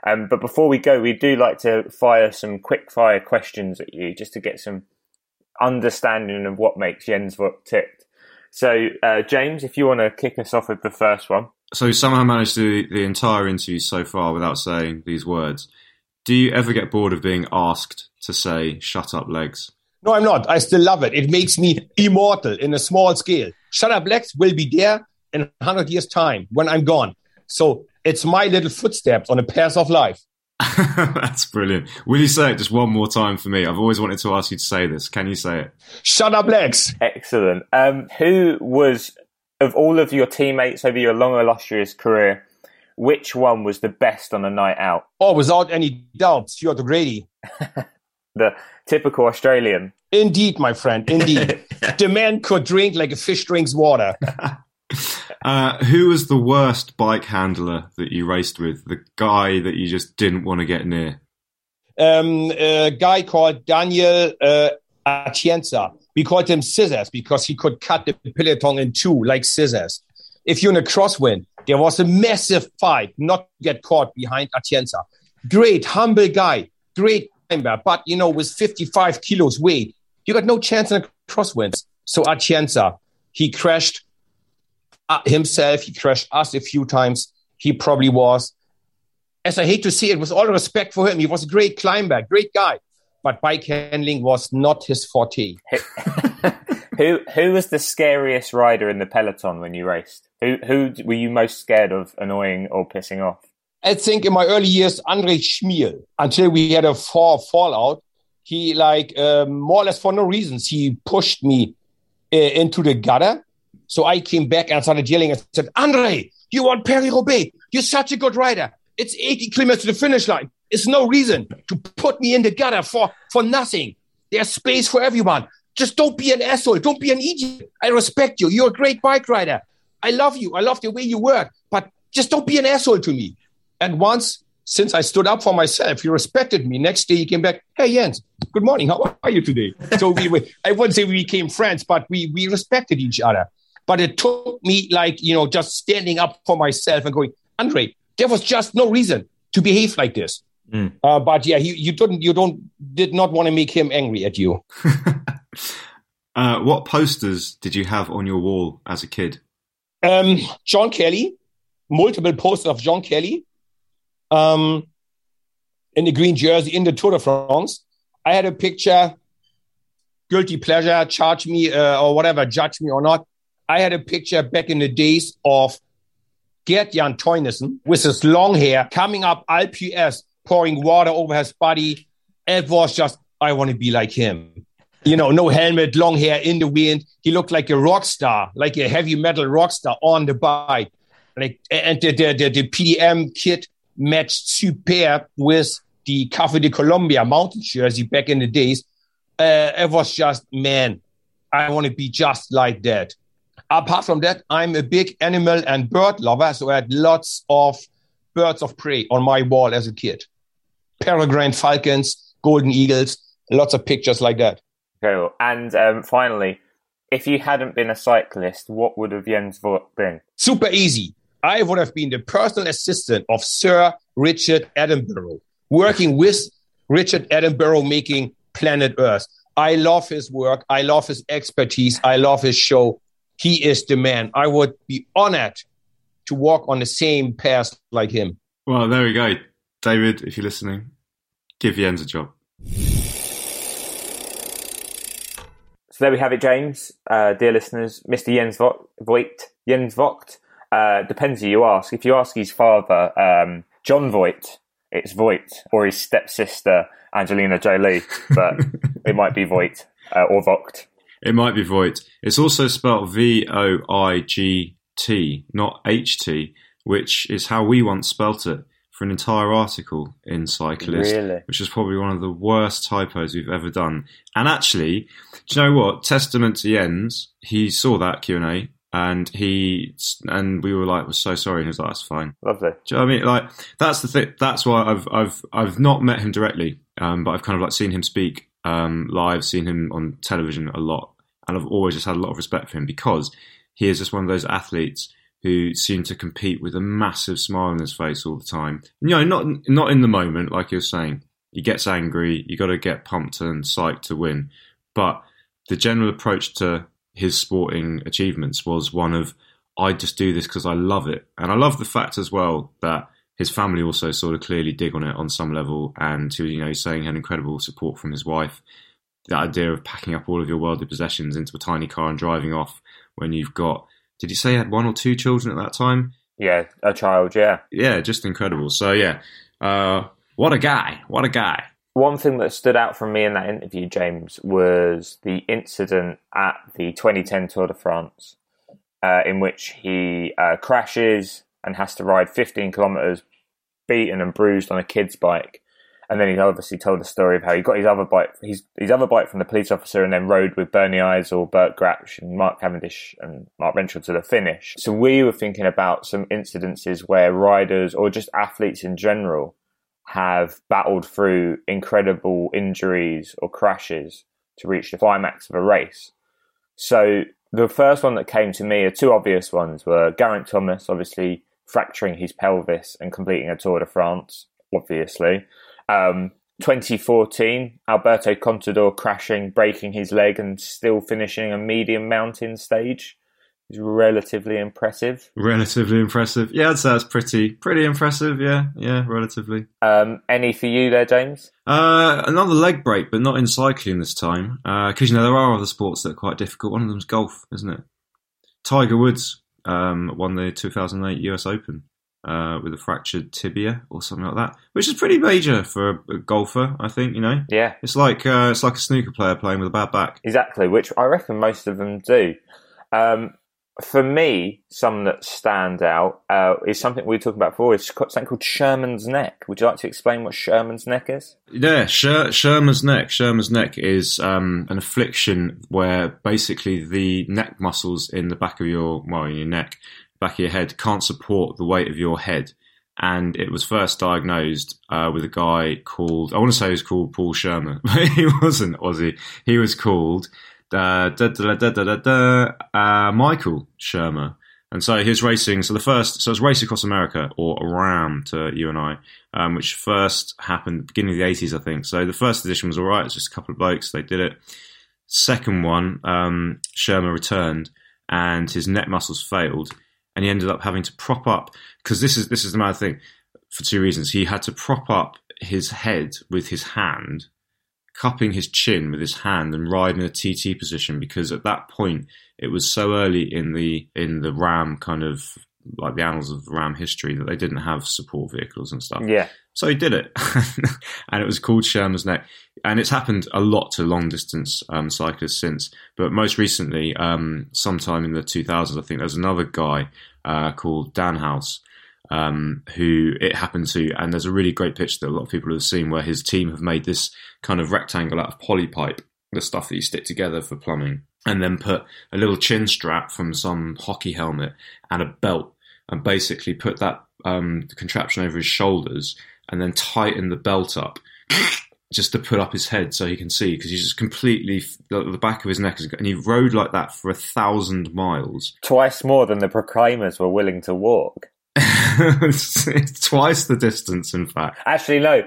Um, but before we go, we do like to fire some quick fire questions at you just to get some understanding of what makes Jens Voigt tick. So, uh, James, if you want to kick us off with the first one. So, somehow managed to do the entire interview so far without saying these words. Do you ever get bored of being asked to say, shut up, legs? No, I'm not. I still love it. It makes me immortal in a small scale. Shut up, legs will be there in one hundred years' time when I'm gone. So, it's my little footsteps on the path of life. That's brilliant. Will you say it just one more time for me? I've always wanted to ask you to say this. Can you say it? Shut up, Lex. Excellent. Um, who was, of all of your teammates over your long, illustrious career, which one was the best on a night out? Oh, without any doubt, Stuart O'Grady. The typical Australian. Indeed, my friend, indeed. The man could drink like a fish drinks water. Uh, who was the worst bike handler that you raced with? The guy that you just didn't want to get near? Um, a guy called Daniel uh, Atienza. We called him Scissors because he could cut the peloton in two like scissors. If you're in a crosswind, there was a massive fight not to get caught behind Atienza. Great, humble guy, great climber, but, you know, with fifty-five kilos weight, you got no chance in a crosswinds. So Atienza, he crashed himself, he crashed us a few times. He probably was, as I hate to say it, with all respect for him, he was a great climber, great guy, but bike handling was not his forte. Who who was the scariest rider in the peloton when you raced? Who who were you most scared of annoying or pissing off? I think in my early years, André Schmiel, until we had a fall, fallout, he like, uh, more or less for no reasons, he pushed me uh, into the gutter. So I came back and started yelling and said, André, you want Paris-Roubaix? You're such a good rider. It's eighty kilometers to the finish line. It's no reason to put me in the gutter for, for nothing. There's space for everyone. Just don't be an asshole. Don't be an idiot. I respect you. You're a great bike rider. I love you. I love the way you work. But just don't be an asshole to me. And once, since I stood up for myself, he respected me. Next day, he came back. Hey, Jens, good morning. How are you today? So we were, I wouldn't say we became friends, but we, we respected each other. But it took me like, you know, just standing up for myself and going, André, there was just no reason to behave like this. Mm. Uh, but yeah, he, you didn't, you don't, did not want to make him angry at you. Uh, what posters did you have on your wall as a kid? Um, John Kelly, multiple posters of John Kelly um, in the green jersey in the Tour de France. I had a picture, guilty pleasure, charge me uh, or whatever, judge me or not. I had a picture back in the days of Gert-Jan Teunissen with his long hair coming up Alpe d'Huez, pouring water over his body. It was just, I want to be like him. You know, no helmet, long hair in the wind. He looked like a rock star, like a heavy metal rock star on the bike. Like, and the, the, the, the P D M kit matched super with the Café de Colombia mountain jersey back in the days. Uh, it was just, man, I want to be just like that. Apart from that, I'm a big animal and bird lover, so I had lots of birds of prey on my wall as a kid. Peregrine falcons, golden eagles, lots of pictures like that. Cool. And um, finally, if you hadn't been a cyclist, what would have Jens Voigt been? Super easy. I would have been the personal assistant of Sir Richard Attenborough, working with Richard Attenborough making Planet Earth. I love his work. I love his expertise. I love his show. He is the man. I would be honored to walk on the same path like him. Well, there we go. David, if you're listening, give Jens a job. So there we have it, James. Uh, dear listeners, Mister Jens Voigt. Jens Voigt. Uh, depends who you ask. If you ask his father, um, John Voigt, it's Voigt. Or his stepsister, Angelina Jolie. But it might be Voigt uh, or Voigt. It might be Voigt. It's also spelled V O I G T, not H T, which is how we once spelt it for an entire article in Cyclist, really? Which is probably one of the worst typos we've ever done. And actually, do you know what? Testament to Jens, he saw that Q and A and he and we were like, we're so sorry. And he was like, that's fine. Lovely. Do you know what I mean? Like, that's the thing. That's why I've I've I've not met him directly, um, but I've kind of like seen him speak um, live, seen him on television a lot. And I've always just had a lot of respect for him because he is just one of those athletes who seem to compete with a massive smile on his face all the time. You know, not not in the moment, like you're saying. He gets angry. You got to get pumped and psyched to win. But the general approach to his sporting achievements was one of, I just do this because I love it. And I love the fact as well that his family also sort of clearly dig on it on some level. And, you know, he's saying he had incredible support from his wife. That idea of packing up all of your worldly possessions into a tiny car and driving off when you've got, did you say you had one or two children at that time? Yeah, a child, yeah. Yeah, just incredible. So, yeah, uh, What a guy. What a guy. One thing that stood out from me in that interview, James, was the incident at the twenty ten Tour de France uh, in which he uh, crashes and has to ride fifteen kilometres beaten and bruised on a kid's bike. And then he obviously told the story of how he got his other bike his, his other bike from the police officer and then rode with Bernie Eisel, Bert Grapsch and Mark Cavendish and Mark Renshaw to the finish. So we were thinking about some incidences where riders or just athletes in general have battled through incredible injuries or crashes to reach the climax of a race. So the first one that came to me, are two obvious ones, were Geraint Thomas, obviously fracturing his pelvis and completing a Tour de France, obviously. Um, twenty fourteen, Alberto Contador crashing, breaking his leg and still finishing a medium mountain stage is relatively impressive. Relatively impressive. Yeah, I'd say that's pretty, pretty impressive. Yeah, yeah, relatively. Um, any for you there, James? Uh, another leg break, but not in cycling this time. Because, uh, you know, there are other sports that are quite difficult. One of them's golf, isn't it? Tiger Woods um, won the two thousand eight U S Open. Uh, with a fractured tibia or something like that, which is pretty major for a golfer, I think. You know, yeah, it's like uh, it's like a snooker player playing with a bad back. Exactly, which I reckon most of them do. Um, for me, some that stand out uh, is something we were talking about before. It's something called Sherman's neck. Would you like to explain what Sherman's neck is? Yeah, Sher- Sherman's neck. Sherman's neck is um, an affliction where basically the neck muscles in the back of your well, in your neck. back of your head can't support the weight of your head, and it was first diagnosed uh, with a guy called I want to say he was called Paul Sherman, but he wasn't, was he? He was called uh, da, da, da, da, da, da, uh, Michael Shermer, and so he was racing. So the first, so it was Race Across America, or RAM to you and I, um, which first happened at the beginning of the eighties, I think. So the first edition was all right; it's just a couple of blokes, they did it. Second one, um, Shermer returned, and his neck muscles failed. And he ended up having to prop up, because this is this is the mad thing, for two reasons. He had to prop up his head with his hand, cupping his chin with his hand, and ride in a T T position, because at that point it was so early in the in the RAM kind of like the annals of RAM history that they didn't have support vehicles and stuff. Yeah. So he did it, and it was called Sherman's neck, and it's happened a lot to long distance um, cyclists since. But most recently, um, sometime in the two thousands, I think there's another guy uh, called Dan House um, who it happened to, and there's a really great picture that a lot of people have seen where his team have made this kind of rectangle out of polypipe, the stuff that you stick together for plumbing, and then put a little chin strap from some hockey helmet and a belt, and basically put that um, contraption over his shoulders and then tighten the belt up just to put up his head so he can see, because he's just completely, the, the back of his neck is, and he rode like that for a thousand miles. Twice more than the proclaimers were willing to walk. Twice the distance, in fact. Actually, no.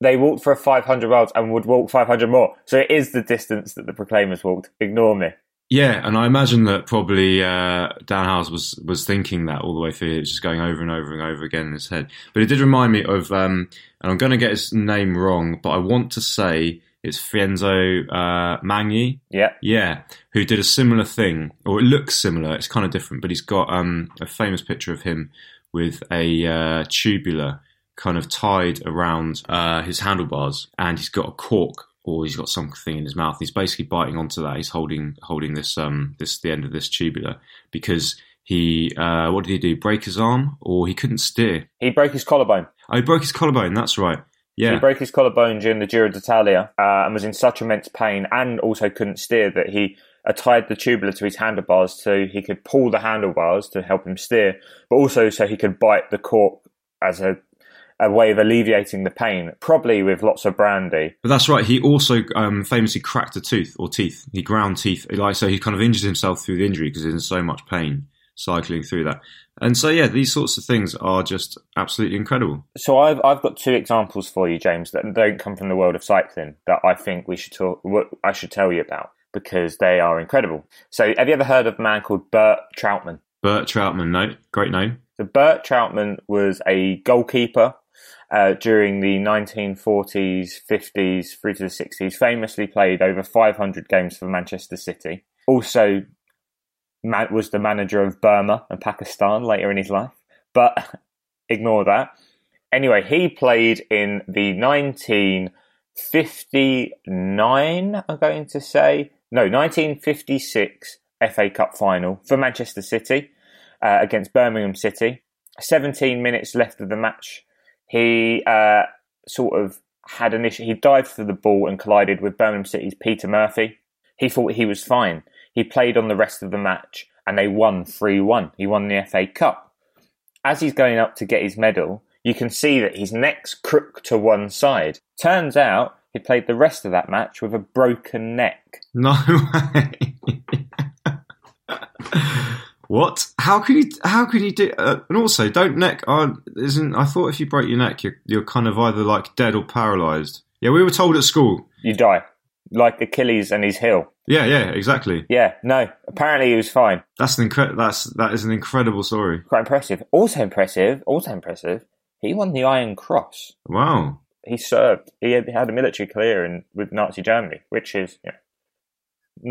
They walked for five hundred miles and would walk five hundred more. So it is the distance that the proclaimers walked. Ignore me. Yeah, and I imagine that probably uh, Dan Howes was, was thinking that all the way through. It was just going over and over and over again in his head. But it did remind me of, um, and I'm going to get his name wrong, but I want to say it's Fienzo uh, Magni. Yeah. Yeah, who did a similar thing, or it looks similar. It's kind of different, but he's got um, a famous picture of him with a uh, tubular kind of tied around uh, his handlebars, and he's got a cork, or he's got something in his mouth. He's basically biting onto that. He's holding holding this um this the end of this tubular, because he uh what did he do? Break his arm, or he couldn't steer. He broke his collarbone. Oh, he broke his collarbone. That's right. Yeah, so he broke his collarbone during the Giro d'Italia uh, and was in such immense pain and also couldn't steer that he uh, tied the tubular to his handlebars so he could pull the handlebars to help him steer, but also so he could bite the cork as a. a way of alleviating the pain, probably with lots of brandy. But that's right. He also um, famously cracked a tooth or teeth. He ground teeth. Like, so he kind of injured himself through the injury because he was in so much pain cycling through that. And so, yeah, these sorts of things are just absolutely incredible. So I've I've got two examples for you, James, that don't come from the world of cycling that I think we should talk. I should tell you about, because they are incredible. So have you ever heard of a man called Bert Troutman? Bert Troutman, no. Great name. So Bert Troutman was a goalkeeper Uh, during the nineteen forties, fifties, through to the sixties, famously played over five hundred games for Manchester City. Also man- was the manager of Burma and Pakistan later in his life. But ignore that. Anyway, he played in the nineteen fifty-nine, I'm going to say, no, nineteen fifty-six F A Cup final for Manchester City uh, against Birmingham City. seventeen minutes left of the match. He uh, sort of had an issue. He dived for the ball and collided with Birmingham City's Peter Murphy. He thought he was fine. He played on the rest of the match and they won three one. He won the F A Cup. As he's going up to get his medal, you can see that his neck's crooked to one side. Turns out he played the rest of that match with a broken neck. No way. What? How could he? How could he do? Uh, and also, don't neck. Uh, isn't? I thought if you break your neck, you're, you're kind of either like dead or paralysed. Yeah, we were told at school you die, like Achilles and his heel. Yeah, yeah, exactly. Yeah, no. Apparently, he was fine. That's an incre- That's that is an incredible story. Quite impressive. Also impressive. Also impressive. He won the Iron Cross. Wow. He served. He had, had a military career in with Nazi Germany, which is you know,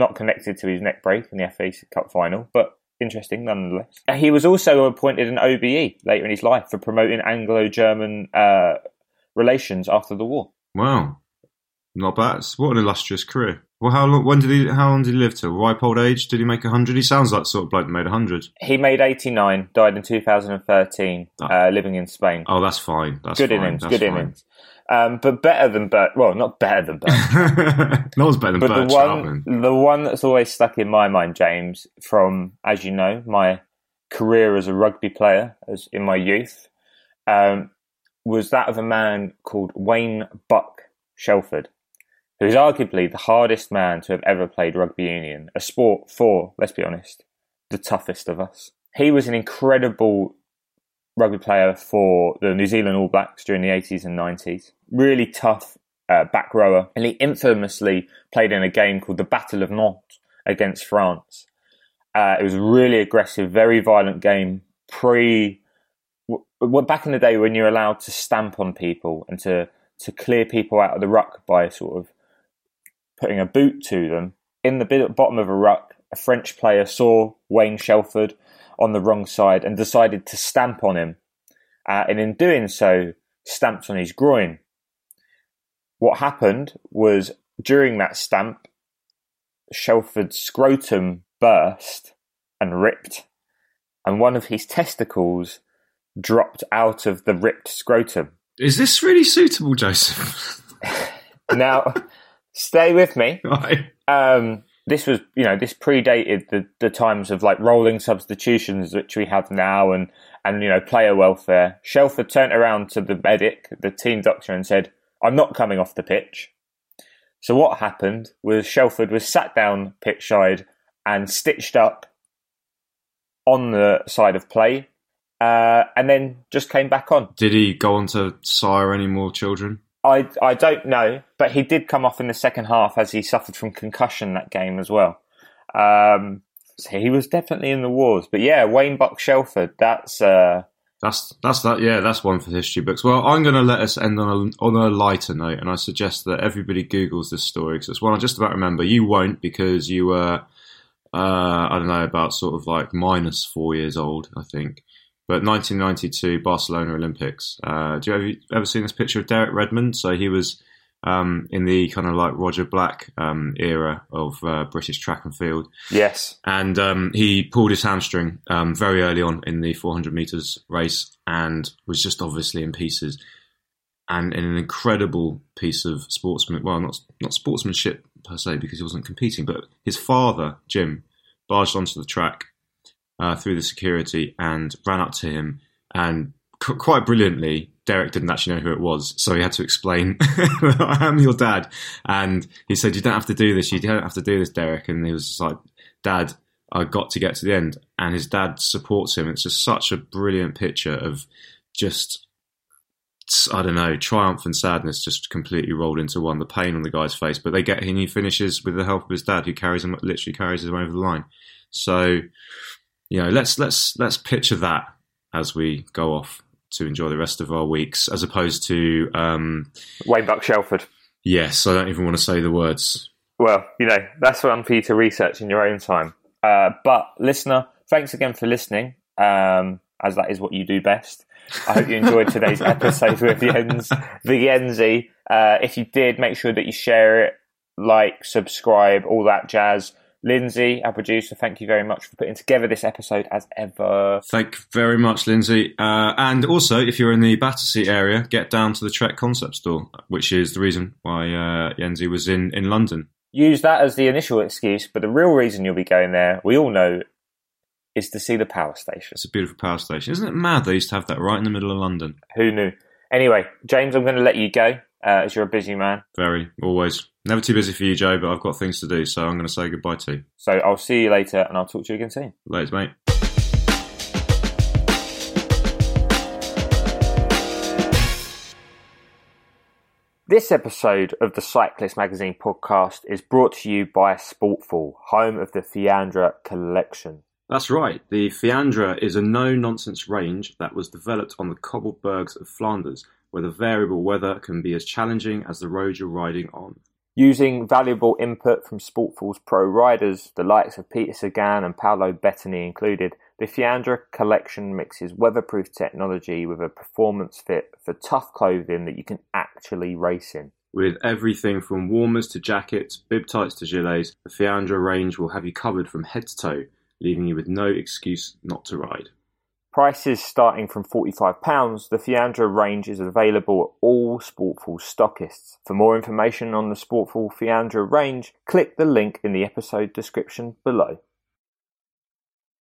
not connected to his neck break in the F A Cup final, but. Interesting, nonetheless. He was also appointed an O B E later in his life for promoting Anglo-German uh, relations after the war. Wow, not bad. What an illustrious career. Well, how long? When did he? How long did he live to? Ripe old age? Did he make a hundred? He sounds like the sort of bloke that made a hundred. He made eighty-nine. Died in two thousand thirteen, oh. uh, living in Spain. Oh, that's fine. That's good fine. innings. That's good fine. innings. Um, but better than Bert. Well, not better than Bert. No one's better than but Bert. The one, Troutman. The one that's always stuck in my mind, James, from, as you know, my career as a rugby player, as in my youth, um, was that of a man called Wayne Buck Shelford, who is arguably the hardest man to have ever played rugby union, a sport for, let's be honest, the toughest of us. He was an incredible rugby player for the New Zealand All Blacks during the eighties and nineties. Really tough uh, back rower. And he infamously played in a game called the Battle of Nantes against France. Uh, it was a really aggressive, very violent game. Pre, w- w- Back in the day when you're allowed to stamp on people and to, to clear people out of the ruck by sort of putting a boot to them. In the bit- bottom of a ruck, a French player saw Wayne Shelford on the wrong side and decided to stamp on him. Uh, and in doing so, stamped on his groin. What happened was during that stamp, Shelford's scrotum burst and ripped. And one of his testicles dropped out of the ripped scrotum. Is this really suitable, Joseph? Now, stay with me. Right. Um, This was, you know, this predated the, the times of like rolling substitutions, which we have now, and, and, you know, player welfare. Shelford turned around to the medic, the team doctor, and said, "I'm not coming off the pitch." So what happened was Shelford was sat down pitch side and stitched up on the side of play, uh, and then just came back on. Did he go on to sire any more children? I, I don't know, but he did come off in the second half as he suffered from concussion that game as well. Um, so he was definitely in the wars. But yeah, Wayne Buck Shelford, that's... Uh... That's that's that. Yeah, that's one for history books. Well, I'm going to let us end on a, on a lighter note, and I suggest that everybody Googles this story, because it's one I just about remember. You won't, because you were, uh, I don't know, about sort of like minus four years old, I think. But nineteen ninety-two Barcelona Olympics. Uh, do you ever, ever seen this picture of Derek Redmond? So he was um, in the kind of like Roger Black um, era of uh, British track and field. Yes. And um, he pulled his hamstring um, very early on in the four hundred metres race and was just obviously in pieces. And in an incredible piece of sportsman, well, not not sportsmanship per se, because he wasn't competing, but his father, Jim, barged onto the track Uh, through the security and ran up to him, and c- quite brilliantly, Derek didn't actually know who it was, so he had to explain, "I am your dad," and he said, "You don't have to do this, you don't have to do this, Derek," and he was just like, "Dad, I got to get to the end," and his dad supports him. It's just such a brilliant picture of just, I don't know, triumph and sadness just completely rolled into one, the pain on the guy's face, but they get him, he finishes with the help of his dad, who carries him, literally carries him over the line. So... You know, let's let's let's picture that as we go off to enjoy the rest of our weeks, as opposed to um, Wayne Buck Shelford. Yes, I don't even want to say the words. Well, you know, that's one for you to research in your own time. Uh, but listener, thanks again for listening. Um, as that is what you do best. I hope you enjoyed today's episode with Jens, the Jensie. Uh, if you did, make sure that you share it, like, subscribe, all that jazz. Lindsay, our producer, thank you very much for putting together this episode as ever. Thank you very much, Lindsay. Uh, and also, if you're in the Battersea area, get down to the Trek Concept Store, which is the reason why uh, Jensie was in, in London. Use that as the initial excuse, but the real reason you'll be going there, we all know, is to see the power station. It's a beautiful power station. Isn't it mad they used to have that right in the middle of London? Who knew? Anyway, James, I'm going to let you go. Uh, as you're a busy man. Very, always. Never too busy for you, Joe, but I've got things to do, so I'm going to say goodbye to you. So I'll see you later, and I'll talk to you again soon. Later, mate. This episode of the Cyclist Magazine podcast is brought to you by Sportful, home of the Fiandre collection. That's right. The Fiandre is a no-nonsense range that was developed on the Cobblebergs of Flanders, where the variable weather can be as challenging as the road you're riding on. Using valuable input from Sportful's pro riders, the likes of Peter Sagan and Paolo Bettini included, the Fiandre collection mixes weatherproof technology with a performance fit for tough clothing that you can actually race in. With everything from warmers to jackets, bib tights to gilets, the Fiandre range will have you covered from head to toe, leaving you with no excuse not to ride. Prices starting from forty-five pounds, the Fiandre range is available at all Sportful stockists. For more information on the Sportful Fiandre range, click the link in the episode description below.